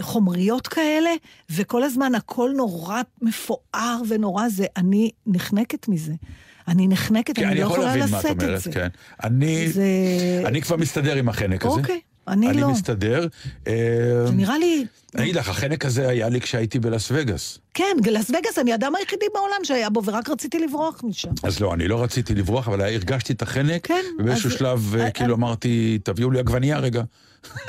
חומריות כאלה, וכל הזמן הכל נורא מפואר ונורא זה, אני נחנקת מזה. אני נחנקת, אני לא יכולה לשאת את זה. אני כבר מסתדר עם החנק הזה. אוקיי, אני לא. אני מסתדר. זה נראה לי... אני אגיד לך, החנק הזה היה לי כשהייתי בלס וגאס. כן, בלס וגאס, אני אדם היחידי בעולם שהיה בו, ורק רציתי לברוח משם. אז לא, אני לא רציתי לברוח, אבל הרגשתי את החנק, ובאיזשהו שלב כאילו אמרתי, תביאו לי עגבנייה רגע.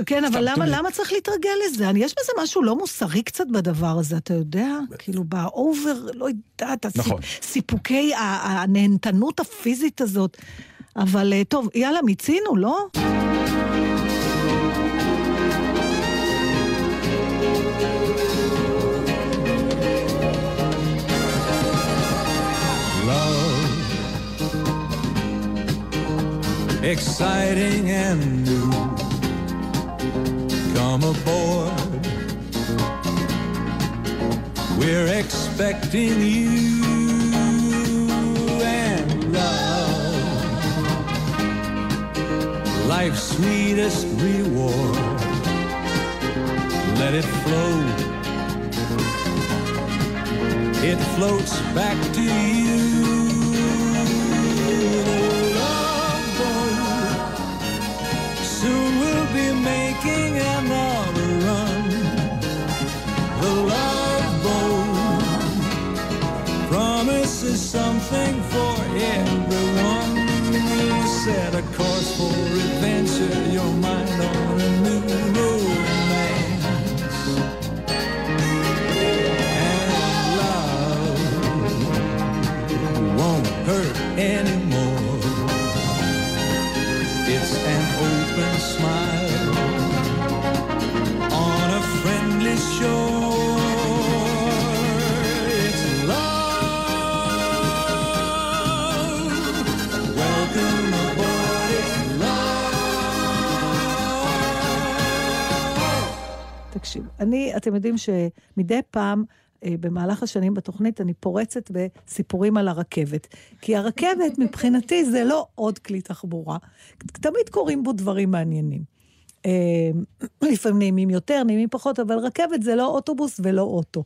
כן, אבל למה, למה צריך להתרגל לזה? יש בזה משהו לא מוסרי קצת בדבר הזה, אתה יודע? כאילו, באובר, לא יודעת, סיפוקי הנהנתנות הפיזית הזאת. אבל טוב, יאללה, מיצינו, לא? Love, exciting and new. Come aboard, we're expecting you and love, life's sweetest reward, let it flow, it floats back to you. Something for everyone. You set a course for adventure, your mind on a new romance. And love won't hurt anymore. It's an open smile on a friendly shore. אני, אתם יודעים שמדי פעם במהלך השנים בתוכנית אני פורצת בסיפורים על הרכבת, כי הרכבת מבחינתי זה לא עוד כלי תחבורה, תמיד קוראים בו דברים מעניינים, לפעמים נעימים יותר, נעימים פחות, אבל רכבת זה לא אוטובוס ולא אוטו,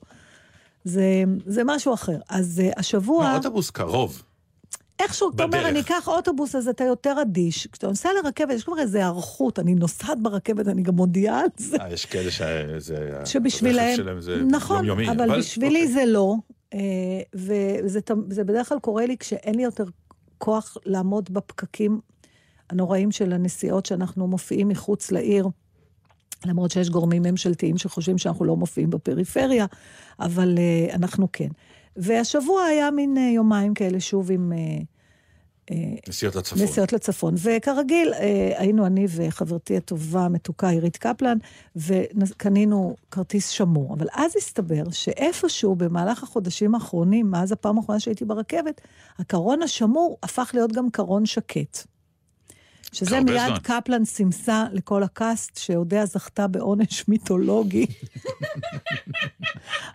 זה, זה משהו אחר. אז השבוע... האוטובוס קרוב. איכשהו, אתה אומר, אני אקח אוטובוס, אז אתה יותר אדיש. כשאתה נוסע לרכבת, יש כבר איזו ערכות, אני נוסעת ברכבת, אני גם מודיעה על זה. יש כאלה שבשבילהם, נכון, אבל בשבילי זה לא, וזה בדרך כלל קורה לי כשאין לי יותר כוח לעמוד בפקקים הנוראים של הנסיעות, שאנחנו מופיעים מחוץ לעיר, למרות שיש גורמים ממשלתיים שחושבים שאנחנו לא מופיעים בפריפריה, אבל אנחנו כן. והשבוע היה מין יומיים כאלה שוב עם נסיעות לצפון. נסיעות לצפון. וכרגיל, היינו אני וחברתי הטובה, מתוקה, אירית קפלן, וקנינו כרטיס שמור. אבל אז הסתבר שאיפשהו במהלך החודשים האחרונים, מאז הפעם האחרונה שהייתי ברכבת, הקרון השמור הפך להיות גם קרון שקט. שזה מיד קפלן סימסה לכל הקאסט, שעודה זכתה בעונש מיתולוגי.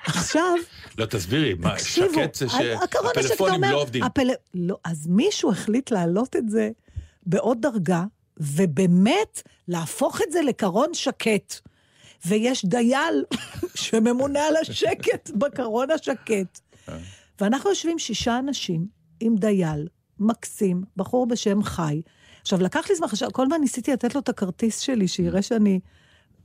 עכשיו... לא, תסבירי, מה, שקט זה שהפלאפונים לא עובדים. אז מישהו החליט להעלות את זה בעוד דרגה, ובאמת להפוך את זה לקרון שקט. ויש דייל שממונה על השקט בקרון השקט. ואנחנו יושבים שישה אנשים עם דייל, מקסים, בחור בשם חי. עכשיו, לקח לי זמן, כל מה ניסיתי לתת לו את הכרטיס שלי, שיראה שאני...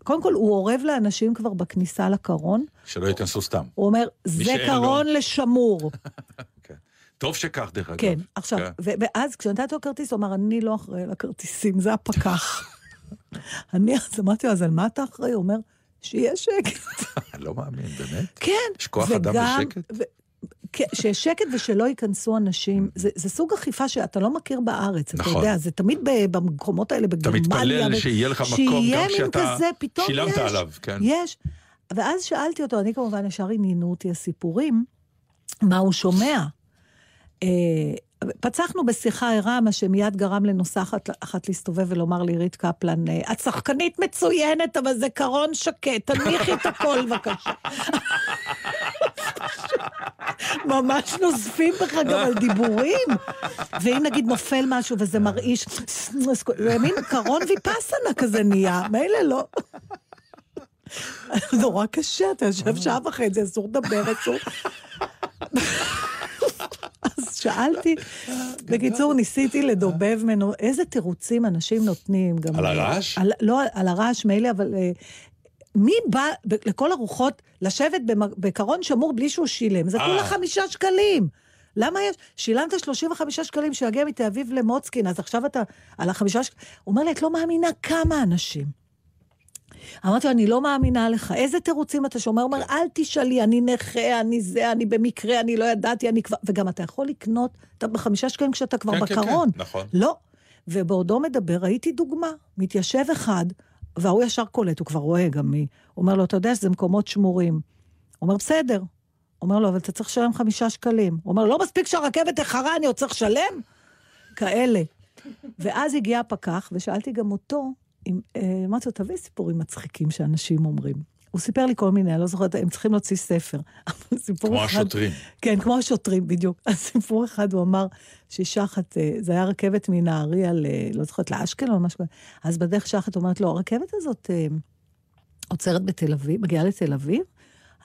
קודם כל, הוא עורב לאנשים כבר בכניסה לקרון. שלא ייכנסו סתם. הוא אומר, זה קרון לו... לשמור. כן. טוב שכך, דרך אגב. כן, עכשיו, כן. ו- ואז כשנתת לו כרטיס, הוא אמר, אני לא אחראי לכרטיסים, זה הפקח. אני אז אמרתי לו, אז על מה אתה אחראי? הוא אומר, שיהיה שקט. לא מאמין, באמת? כן. יש כוח אדם בשקט? ו- שיש שקט ושלא ייכנסו אנשים, זה, זה סוג אכיפה שאתה לא מכיר בארץ, נכון. אתה יודע, זה תמיד במקומות האלה, בגרמניה, אתה מתפלל שיהיה לך מקום גם כשאתה שילמת יש, עליו. כן. יש, ואז שאלתי אותו, אני כמובן ישר עניינו אותי הסיפורים, מה הוא שומע. פצחנו בשיחה ערה, מה שמיד גרם לנוסע אחת, אחת להסתובב ולומר לאירית קפלן, את שחקנית מצוינת, אבל זה קרון שקט, תנמיכי את הכל בבקשה. ממש נוספים בך גם על דיבורים, ואם נגיד נופל משהו וזה מרעיש, זה מין קרון ויפסנה כזה נהיה, מילא לא. נורא קשה, אתה יושב שעה וחצי, אסור לדבר, אסור. אז שאלתי, בקיצור ניסיתי לדובב ממנו, איזה תירוצים אנשים נותנים. על הרעש? לא, על הרעש מילא, אבל... מי בא לכל הרוחות לשבת בקרון שמור בלי שהוא שילם? זה כולה חמישה שקלים. למה יש? שילמת שלושים וחמישה שקלים שיגיע מתל אביב למוצקין, אז עכשיו אתה על החמישה שקלים. הוא אומר לי, את לא מאמינה כמה אנשים. אמרתי לו, אני לא מאמינה לך. איזה תירוצים אתה שומע? הוא אומר, אל תשאלי, אני נכה, אני זה, אני במקרה, אני לא ידעתי, אני כבר... וגם אתה יכול לקנות, אתה בחמישה שקלים כשאתה כבר בקרון. לא. ובעודו מדבר, ראיתי דוגמה, מתיישב אחד, והוא ישר קולט, הוא כבר רואה גם מי. הוא אומר לו, אתה יודע שזה מקומות שמורים. הוא אומר, בסדר. הוא אומר לו, אבל אתה צריך לשלם חמישה שקלים. הוא אומר, לא מספיק שהרכבת החרה, אני עוד צריך לשלם? כאלה. ואז הגיע הפקח, ושאלתי גם אותו, אמרתי לו, תביא סיפורים מצחיקים שאנשים אומרים. הוא סיפר לי כל מיני, אני לא זוכרת, הם צריכים להוציא ספר. כמו השוטרים. כן, כמו השוטרים, בדיוק. הסיפור אחד, הוא אמר, ששחת, זה היה רכבת מנהריה, לא זוכרת, לאשקלון או משהו, אז בדרך שחת אומרת לו, הרכבת הזאת עוצרת בתל אביב, מגיעה לתל אביב?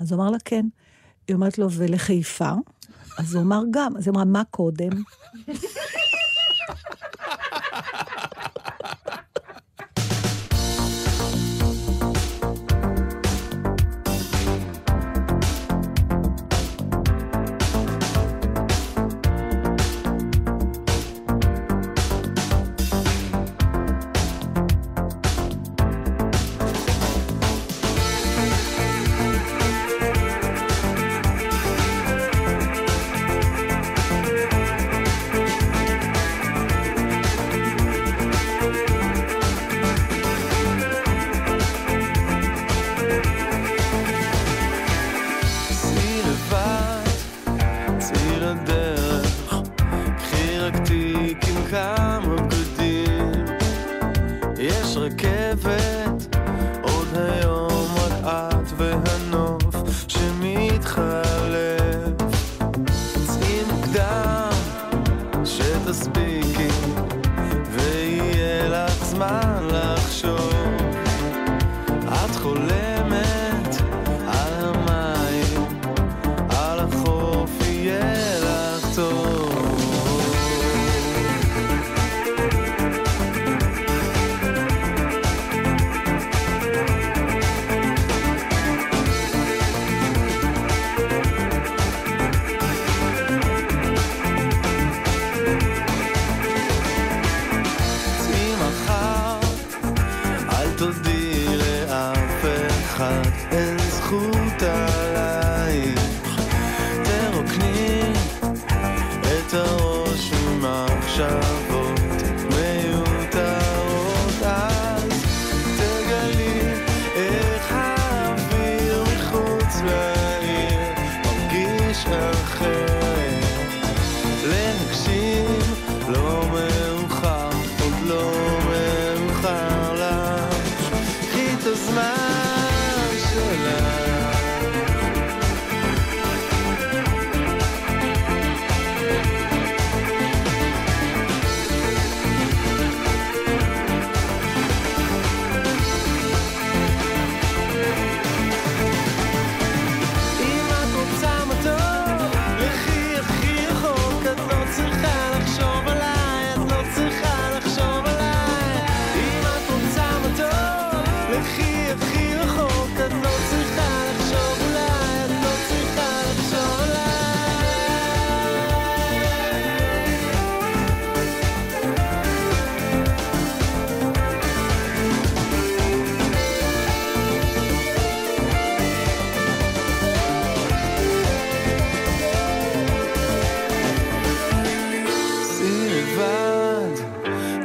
אז הוא אמר לה, כן. היא אומרת לו, ולחיפה? אז הוא אמר גם, אז היא אמרה, מה קודם?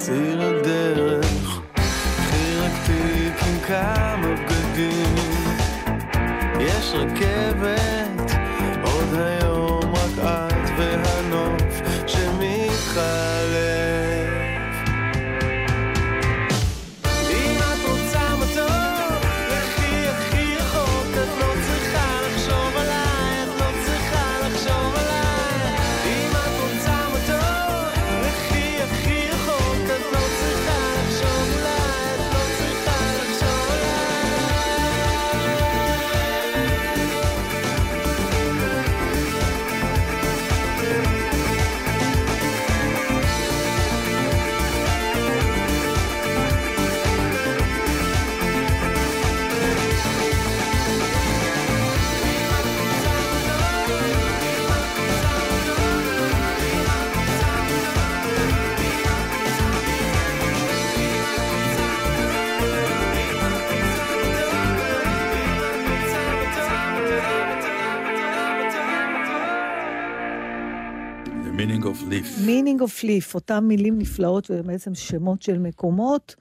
ציר הדרך חירקתי עם כמה בגדים יש רכבת עוד היום רק את והנוף שמתחלף meaning of life, אותם מילים נפלאות ובעצם שמות של מקומות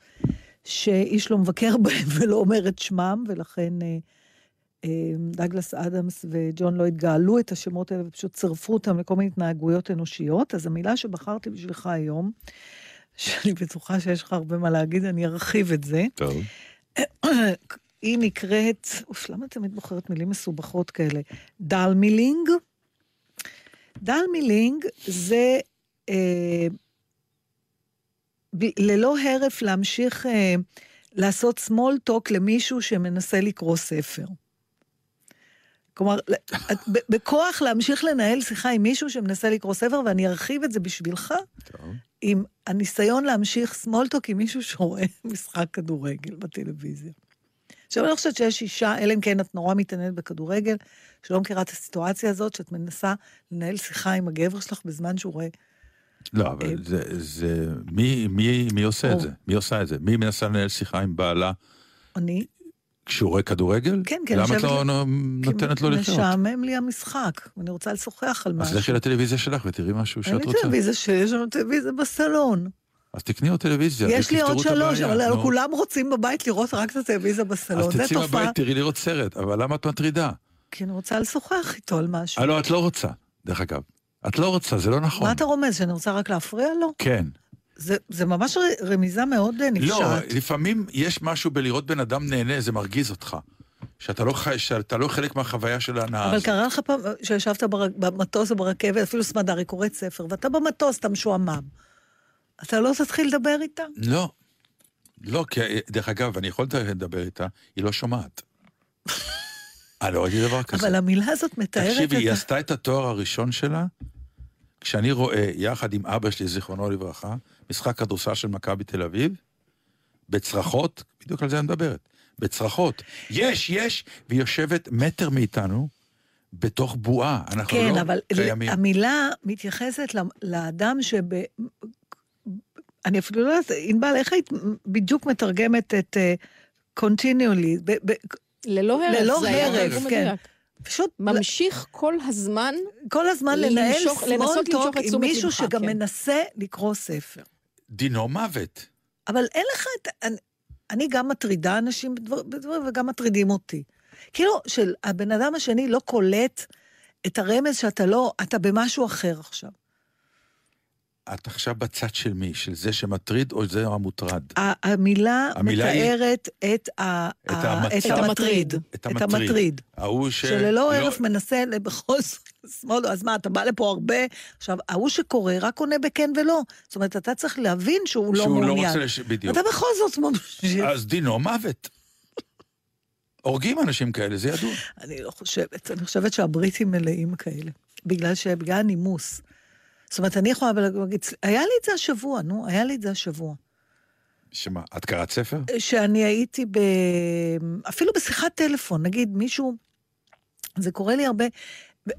שאיש לא מבקר בהם ולא אומר את שמם, ולכן דגלס אדמס וג'ון לויד גאלו את השמות האלה ופשוט צרפו אותם לכל מיני התנהגויות אנושיות. אז המילה שבחרתי בשבילך היום, שאני בטוחה שיש לך הרבה מה להגיד, אני ארחיב את זה. טוב. היא נקראת, אוף, למה תמיד בוחרת מילים מסובכות כאלה? דל מילינג, דל מילינג זה אה, ב, ללא הרף להמשיך אה, לעשות small talk למישהו שמנסה לקרוא ספר. כלומר, את, ב, בכוח להמשיך לנהל שיחה עם מישהו שמנסה לקרוא ספר, ואני ארחיב את זה בשבילך, טוב. עם הניסיון להמשיך small talk עם מישהו שרואה משחק כדורגל בטלוויזיה. עכשיו אני חושבת שיש אישה, אלן כן, את נורא מתעניינת בכדורגל, שלא מכירה את הסיטואציה הזאת, שאת מנסה לנהל שיחה עם הגבר שלך בזמן שהוא רואה. לא, אבל זה, זה, מי, מי, מי עושה את זה? מי עושה את זה? מי מנסה לנהל שיחה עם בעלה? אני. כשהוא רואה כדורגל? כן, כן. למה את לא נותנת לו לחיות? משעמם לי המשחק, ואני רוצה לשוחח על משהו. אז לכי לטלוויזיה שלך ותראי משהו שאת רוצה. לטלוויזיה שיש לנו טלוויזיה בסלון. אז תקני עוד טלוויזיה. יש לי עוד שלוש, אבל כולם רוצים בבית לראות רק את הטלוויזיה בסלון. אז תצאי בבית, תראי לראות סרט, אבל למה את מטרידה? כי אני רוצה לשוחח איתו על משהו. לא, את לא רוצה, דרך אגב. את לא רוצה, זה לא נכון. מה אתה רומז, שאני רוצה רק להפריע לו? כן. זה ממש רמיזה מאוד נפשעת. לא, לפעמים יש משהו בלראות בן אדם נהנה, זה מרגיז אותך. שאתה לא, שאתה לא חלק מהחוויה של ההנאה הזאת. אבל קרה לך פעם, שישבת במטוס או ברכבת, אפילו סמדר, קוראת ספר, ואתה במטוס, אתה משועמם. אתה לא תתחיל לדבר איתה? לא. לא, כי דרך אגב, אני יכול לדבר איתה, היא לא שומעת. אני לא ראיתי דבר כזה. אבל המילה הזאת מתארת... תקשיבי, היא עשתה את התואר הראשון שלה, כשאני רואה, יחד עם אבא שלי, זיכרונו לברכה, משחק כדורסל של מכבי תל אביב, בצרחות, בדיוק על זה אני מדברת, בצרחות, יש, יש, והיא יושבת מטר מאיתנו, בתוך בועה, אנחנו לא קיימים. כן, אבל המילה מתייחסת לאדם שב... אני אפילו לא יודעת, אינבל, איך היית בדיוק מתרגמת את uh, continually? ב, ב, ללא הרף. ללא הרף, כן. פשוט... ממשיך כל הזמן... כל הזמן לנהל small talk עם מישהו שגם מנסה לקרוא ספר. דינו מוות. אבל אין לך את... אני, אני גם מטרידה אנשים בדברים, וגם מטרידים אותי. כאילו, של הבן אדם השני לא קולט את הרמז שאתה לא... אתה במשהו אחר עכשיו. את עכשיו בצד של מי? של זה שמטריד או זה המוטרד? המילה מתארת את המטריד. את המטריד. שללא הרף מנסה בכל שמאל, אז מה, אתה בא לפה הרבה? עכשיו, ההוא שקורא רק עונה בכן ולא. זאת אומרת, אתה צריך להבין שהוא לא מעוניין. אתה בכל זאת ממשיך. אז דינו מוות. הורגים אנשים כאלה, זה ידוע. אני לא חושבת. אני חושבת שהבריטים מלאים כאלה. בגלל שבגלל נימוס. זאת אומרת, אני יכולה להגיד, היה לי את זה השבוע, נו, היה לי את זה השבוע. שמה, את קראת ספר? שאני הייתי ב... אפילו בשיחת טלפון, נגיד, מישהו, זה קורה לי הרבה,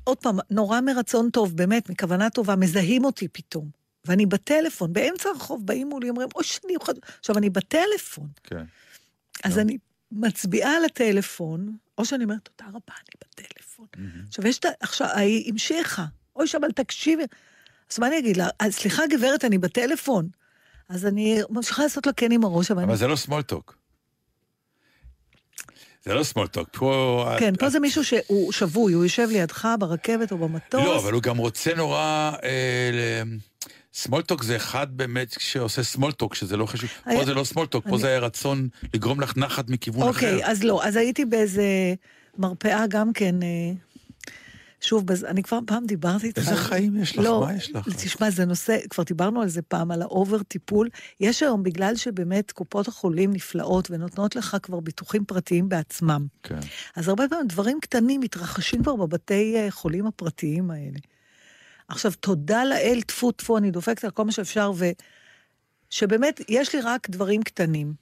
עוד פעם, נורא מרצון טוב, באמת, מכוונה טובה, מזהים אותי פתאום, ואני בטלפון, באמצע הרחוב, באים מולי, אומרים, אוי, שאני אוכל... עכשיו, אני בטלפון. כן. אז אני מצביעה על הטלפון, או שאני אומרת, תודה רבה, אני בטלפון. עכשיו, יש את... עכשיו, היא המשיכה. אוי, שם, תקשיב... אז מה אני אגיד לה? סליחה גברת, אני בטלפון. אז אני ממשיכה לעשות לה כן עם הראש. אבל זה לא small talk. זה לא small talk. פה... כן, פה זה מישהו שהוא שבוי, הוא יושב לידך ברכבת או במטוס. לא, אבל הוא גם רוצה נורא... סמולטוק זה אחד באמת שעושה סמולטוק, שזה לא חשוב, פה זה לא סמולטוק, פה זה היה רצון לגרום לך נחת מכיוון אחר. אוקיי, אז לא, אז הייתי באיזה מרפאה גם כן, שוב, אני כבר פעם דיברתי איתך. איזה חיים יש לך, מה יש לך? תשמע, זה נושא, כבר דיברנו על זה פעם, על האובר טיפול, יש היום בגלל שבאמת קופות החולים נפלאות ונותנות לך כבר ביטוחים פרטיים בעצמם. אז הרבה פעמים דברים קטנים מתרחשים כבר בבתי חולים הפרטיים האלה. עכשיו, תודה לאל, תפו, תפו, אני דופקת על כל מה שאפשר, ושבאמת, יש לי רק דברים קטנים.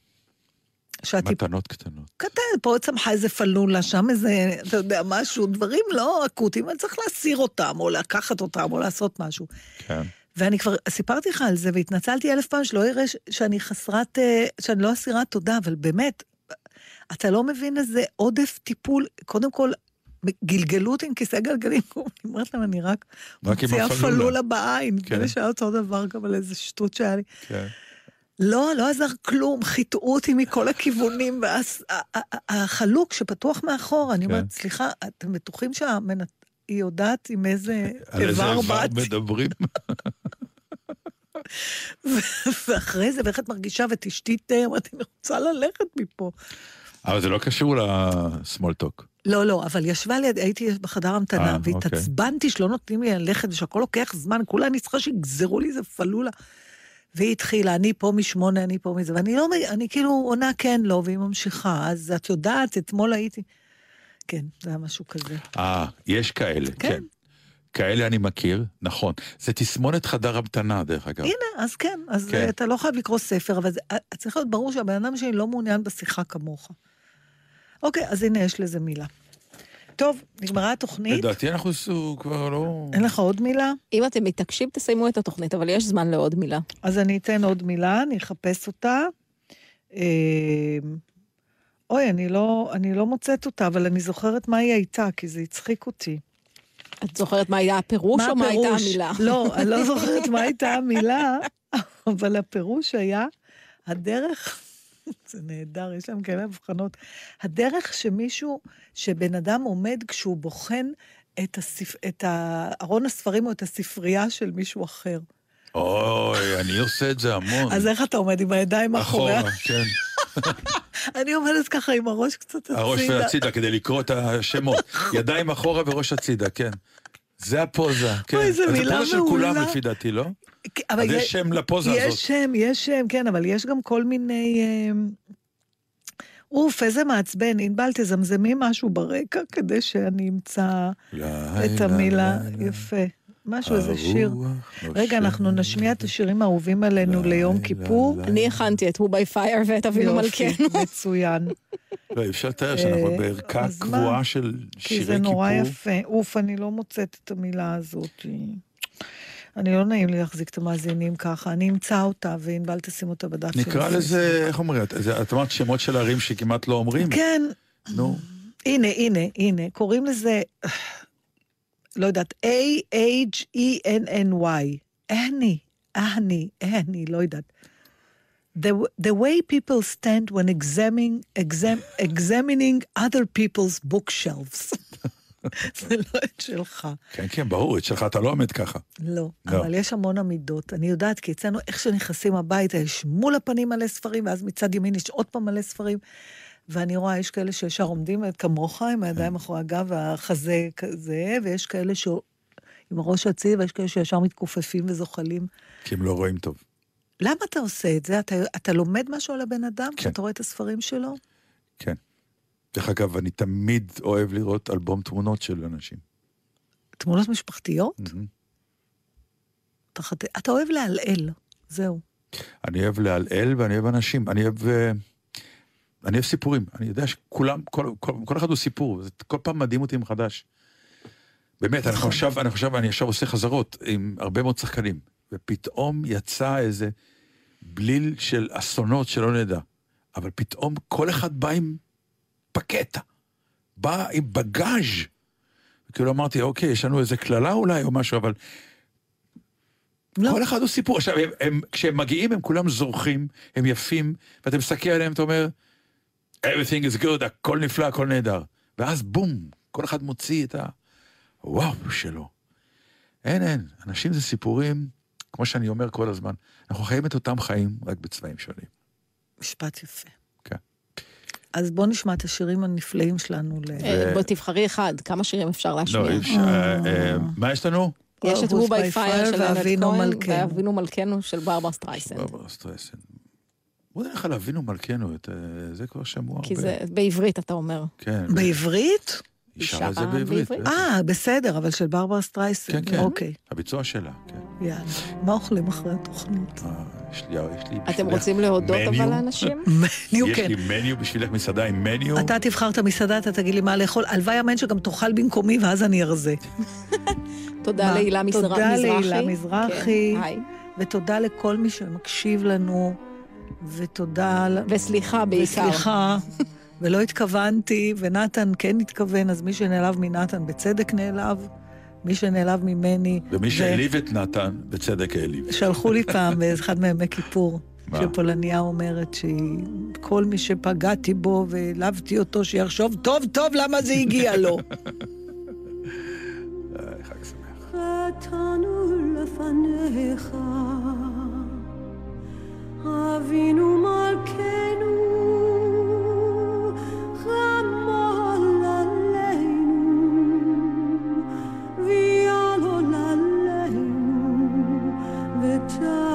מתנות קטנות. קטן, פה צמחה איזה פלולה, שם איזה, אתה יודע, משהו, דברים לא אקוטיים, אני צריך להסיר אותם, או לקחת אותם, או לעשות משהו. כן. ואני כבר סיפרתי לך על זה, והתנצלתי אלף פעם, שלא יראה שאני חסרת, שאני לא אסירת תודה, אבל באמת, אתה לא מבין איזה עודף טיפול, קודם כל, גלגלות עם כיסא גלגלים, אני אומרת להם, אני רק מוציאה פלולה בעין, כדי שהיה אותו דבר גם על איזה שטות שהיה לי. לא, לא עזר כלום, חיתאו אותי מכל הכיוונים, והחלוק שפתוח מאחור, אני אומרת, סליחה, אתם בטוחים שהיא יודעת עם איזה איבר בת? על איזה איבר מדברים? ואחרי זה, ואיך את מרגישה ותשתי תה, אמרתי, אני רוצה ללכת מפה. אבל זה לא קשור לסמול טוק. לא, לא, אבל ישבה לי, הייתי בחדר המתנה, והתעצבנתי שלא נותנים לי ללכת, ושהכל לוקח זמן, כולה אני צריכה שיגזרו לי, זה פלולה. והיא התחילה, אני פה משמונה, אני פה מזה, ואני לא, אני כאילו עונה כן לא, והיא ממשיכה, אז את יודעת, אתמול הייתי, כן, זה היה משהו כזה. אה, יש כאלה, כן. כאלה אני מכיר, נכון. זה תסמונת חדר המתנה, דרך אגב. הנה, אז כן, אז אתה לא חייב לקרוא ספר, אבל צריך להיות ברור שהבן אדם שלי לא מעוניין בשיחה כמוך. אוקיי, אז הנה יש לזה מילה. טוב, נגמרה התוכנית. לדעתי אנחנו כבר לא... אין לך עוד מילה? אם אתם מתעקשים, תסיימו את התוכנית, אבל יש זמן לעוד מילה. אז אני אתן עוד מילה, אני אחפש אותה. אוי, אני לא, אני לא מוצאת אותה, אבל אני זוכרת מה היא הייתה, כי זה הצחיק אותי. את זוכרת מה היה הפירוש או מה הייתה המילה? לא, אני לא זוכרת מה הייתה המילה, אבל הפירוש היה הדרך... זה נהדר, יש להם כאלה הבחנות. הדרך שמישהו, שבן אדם עומד כשהוא בוחן את, הספ... את הארון הספרים או את הספרייה של מישהו אחר. אוי, אני עושה את זה המון. אז איך אתה עומד עם הידיים אחורה? אחורה, כן. אני עומדת ככה עם הראש קצת הצידה. הראש והצידה, כדי לקרוא את השמות. ידיים אחורה וראש הצידה, כן. זה הפוזה, כן. אוי, זה מילה מעולה. זה פוזה של כולם לפי דעתי, לא? אבל יש שם לפוזה הזאת. יש שם, יש שם, כן, אבל יש גם כל מיני... אוף, איזה מעצבן, אינבל, תזמזמי משהו ברקע, כדי שאני אמצא את המילה. יפה. משהו, איזה שיר. רגע, אנחנו נשמיע את השירים האהובים עלינו ליום כיפור. אני הכנתי את Who by Fire ואת אבינו מלכנו. מצוין. לא, אפשר לתאר שאנחנו בערכה קבועה של שירי כיפור. כי זה נורא יפה. אוף, אני לא מוצאת את המילה הזאת. אני לא נעים לי להחזיק את המאזינים ככה, אני אמצא אותה, ואינבל תשים אותה בדף שלי. נקרא לזה, איך אומרים? את אומרת שמות של ערים שכמעט לא אומרים? כן. נו. הנה, הנה, הנה. קוראים לזה, לא יודעת, A H E N N Y. אני, אני, אני, לא יודעת. The way people stand when examining other people's bookshelves. זה לא את שלך. כן, כן, ברור, את שלך אתה לא עומד ככה. לא, אבל יש המון עמידות. אני יודעת, כי אצלנו איך שנכנסים הביתה, יש מול הפנים מלא ספרים, ואז מצד ימין יש עוד פעם מלא ספרים, ואני רואה, יש כאלה שישר עומדים כמוך, עם הידיים אחרי הגב והחזה כזה, ויש כאלה עם הראש הציב, ויש כאלה שישר מתכופפים וזוחלים. כי הם לא רואים טוב. למה אתה עושה את זה? אתה לומד משהו על הבן אדם, כשאתה רואה את הספרים שלו? כן. דרך אגב, אני תמיד אוהב לראות אלבום תמונות של אנשים. תמונות משפחתיות? אתה אוהב להלעל, זהו. אני אוהב להלעל ואני אוהב אנשים. אני אוהב סיפורים. אני יודע שכולם, כל אחד הוא סיפור. זה כל פעם מדהים אותי מחדש. באמת, אני חושב, אני חושב, אני עכשיו עושה חזרות עם הרבה מאוד שחקנים. ופתאום יצא איזה בליל של אסונות שלא נדע. אבל פתאום כל אחד בא עם... בקטע, בא עם בגאז' וכאילו אמרתי, אוקיי, יש לנו איזה כללה אולי או משהו, אבל כל אחד הוא סיפור. עכשיו, כשהם מגיעים, הם כולם זורחים, הם יפים, ואתם מסתכל עליהם, אתה אומר, everything is good, הכל נפלא, הכל נהדר. ואז בום, כל אחד מוציא את הוואו שלו. אין, אין, אנשים זה סיפורים, כמו שאני אומר כל הזמן, אנחנו חיים את אותם חיים, רק בצבעים שונים. משפט יפה. כן. אז בוא נשמע את השירים הנפלאים שלנו. בוא תבחרי אחד, כמה שירים אפשר להשמיע. מה יש לנו? יש את הוא בי פייר של אירית קפלן, ואבינו מלכנו של ברברה סטרייסנד. ברברה סטרייסנד. בוא נלך על אבינו מלכנו, זה כבר שמוע. כי זה בעברית, אתה אומר. בעברית? אישה זה בעברית. אה, בסדר, אבל של ברברה סטרייסנד. כן, כן. הביצוע שלה, כן. יאללה. מה אוכלים אחרי התוכנית? יש לי... אתם רוצים להודות אבל לאנשים? מניו, כן. יש לי מניו בשבילך מסעדה עם מניו. אתה תבחר את המסעדה, אתה תגיד לי מה לאכול. הלוואי אמן שגם תאכל במקומי ואז אני ארזה. תודה לאילה מזרחי. תודה לאילה מזרחי. ותודה לכל מי שמקשיב לנו. ותודה... וסליחה בעיקר. וסליחה. ולא התכוונתי, ונתן כן התכוון, אז מי שנעלב מנתן בצדק נעלב, מי שנעלב ממני... ומי שהעליב את נתן בצדק העליב. שלחו לי פעם באחד מימי כיפור, שפולניה אומרת שכל מי שפגעתי בו והעלבתי אותו, שיחשוב טוב טוב למה זה הגיע לו. חג שמח. חטאנו לפניך, אבינו מלכנו, חמול עלינו, ויעלול עלינו, ותאפנו.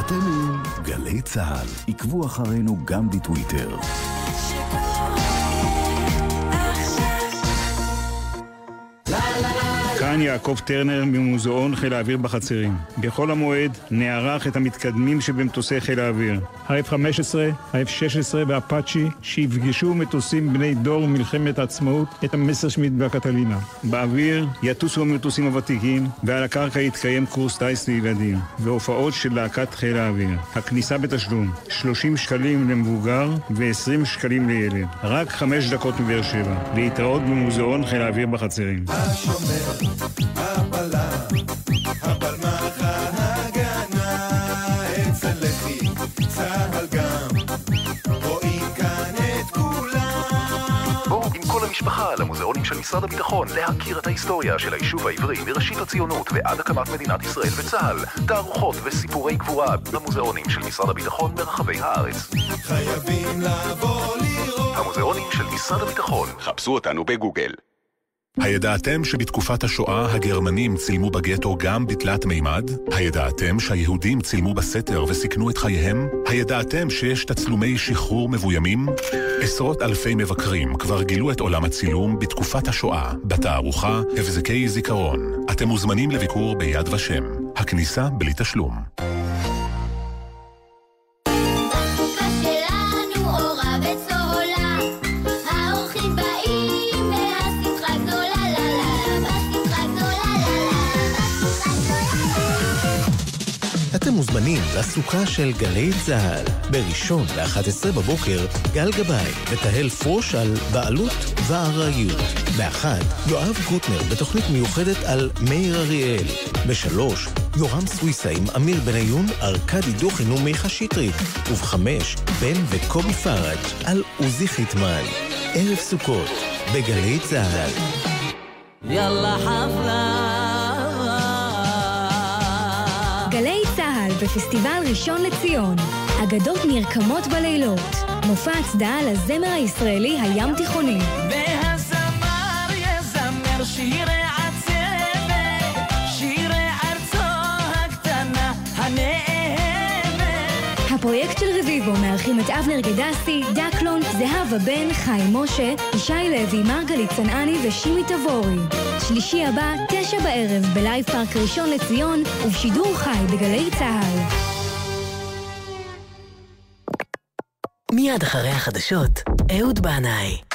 אבינו מלכנו, צה"ל, עקבו אחרינו גם בטוויטר. כאן יעקב טרנר ממוזיאון חיל האוויר בחצירים. בכל המועד נערך את המתקדמים שבמטוסי חיל האוויר. ה-אף חמש עשרה, ה-אף שש עשרה והאפאצ'י שיפגשו מטוסים בני דור מלחמת העצמאות, את המסרשמיט והקטלינה. באוויר יטוסו המטוסים הוותיקים, ועל הקרקע יתקיים קורס טייס לילדים, והופעות של להקת חיל האוויר. הכניסה בתשלום, שלושים שקלים למבוגר ועשרים שקלים לילד. רק חמש דקות מבאר שבע. להתראות במוזיאון חיל האוויר בחצירים. הבלה, הבלמח ההגנה, אצל לכי, צהל גם, רואים כאן את כולם. בואו עם כל המשפחה למוזיאונים של משרד הביטחון להכיר את ההיסטוריה של היישוב העברי מראשית הציונות ועד הקמת מדינת ישראל וצהל, תערוכות וסיפורי גבורה למוזיאונים של משרד הביטחון ברחבי הארץ. חייבים לבוא לראות. המוזיאונים של משרד הביטחון. חפשו אותנו בגוגל. הידעתם שבתקופת השואה הגרמנים צילמו בגטו גם בתלת מימד? הידעתם שהיהודים צילמו בסתר וסיכנו את חייהם? הידעתם שיש תצלומי שחרור מבוימים? עשרות אלפי מבקרים כבר גילו את עולם הצילום בתקופת השואה, בתערוכה הבזקי זיכרון. אתם מוזמנים לביקור ביד ושם. הכניסה בלי תשלום. מוזמנים לסוכה של גלי צהל בראשון ב-אחת עשרה בבוקר גל גבאי ותהל פרוש על בעלות ועריות, ב-אחת יואב גוטנר בתוכנית מיוחדת על מאיר אריאל, ב-שלוש יורם סויסים, אמיר בניון, ארקדי דוחין ומיכה שטרית, וב-חמש בן וקובי פארד על עוזי חיטמן. ערב סוכות בגלי צהל. יאללה חבלה. גלי צה"ל בפסטיבל ראשון לציון. אגדות נרקמות בלילות. מופע הצדעה לזמר הישראלי הים תיכוני. והזמר יזמר שירי עצבת, שירי ארצו הקטנה הנאמת. הפרויקט של רביבו מארחים את אבנר גדסי, דקלון, זהבה, בן חיים, משה ישי לוי, מרגלית צנעני ושימי תבורי. שלישי הבא, תשע בערב, בלייב פארק ראשון לציון ובשידור חי בגלי צה"ל. מיד אחרי החדשות, אהוד בנאי.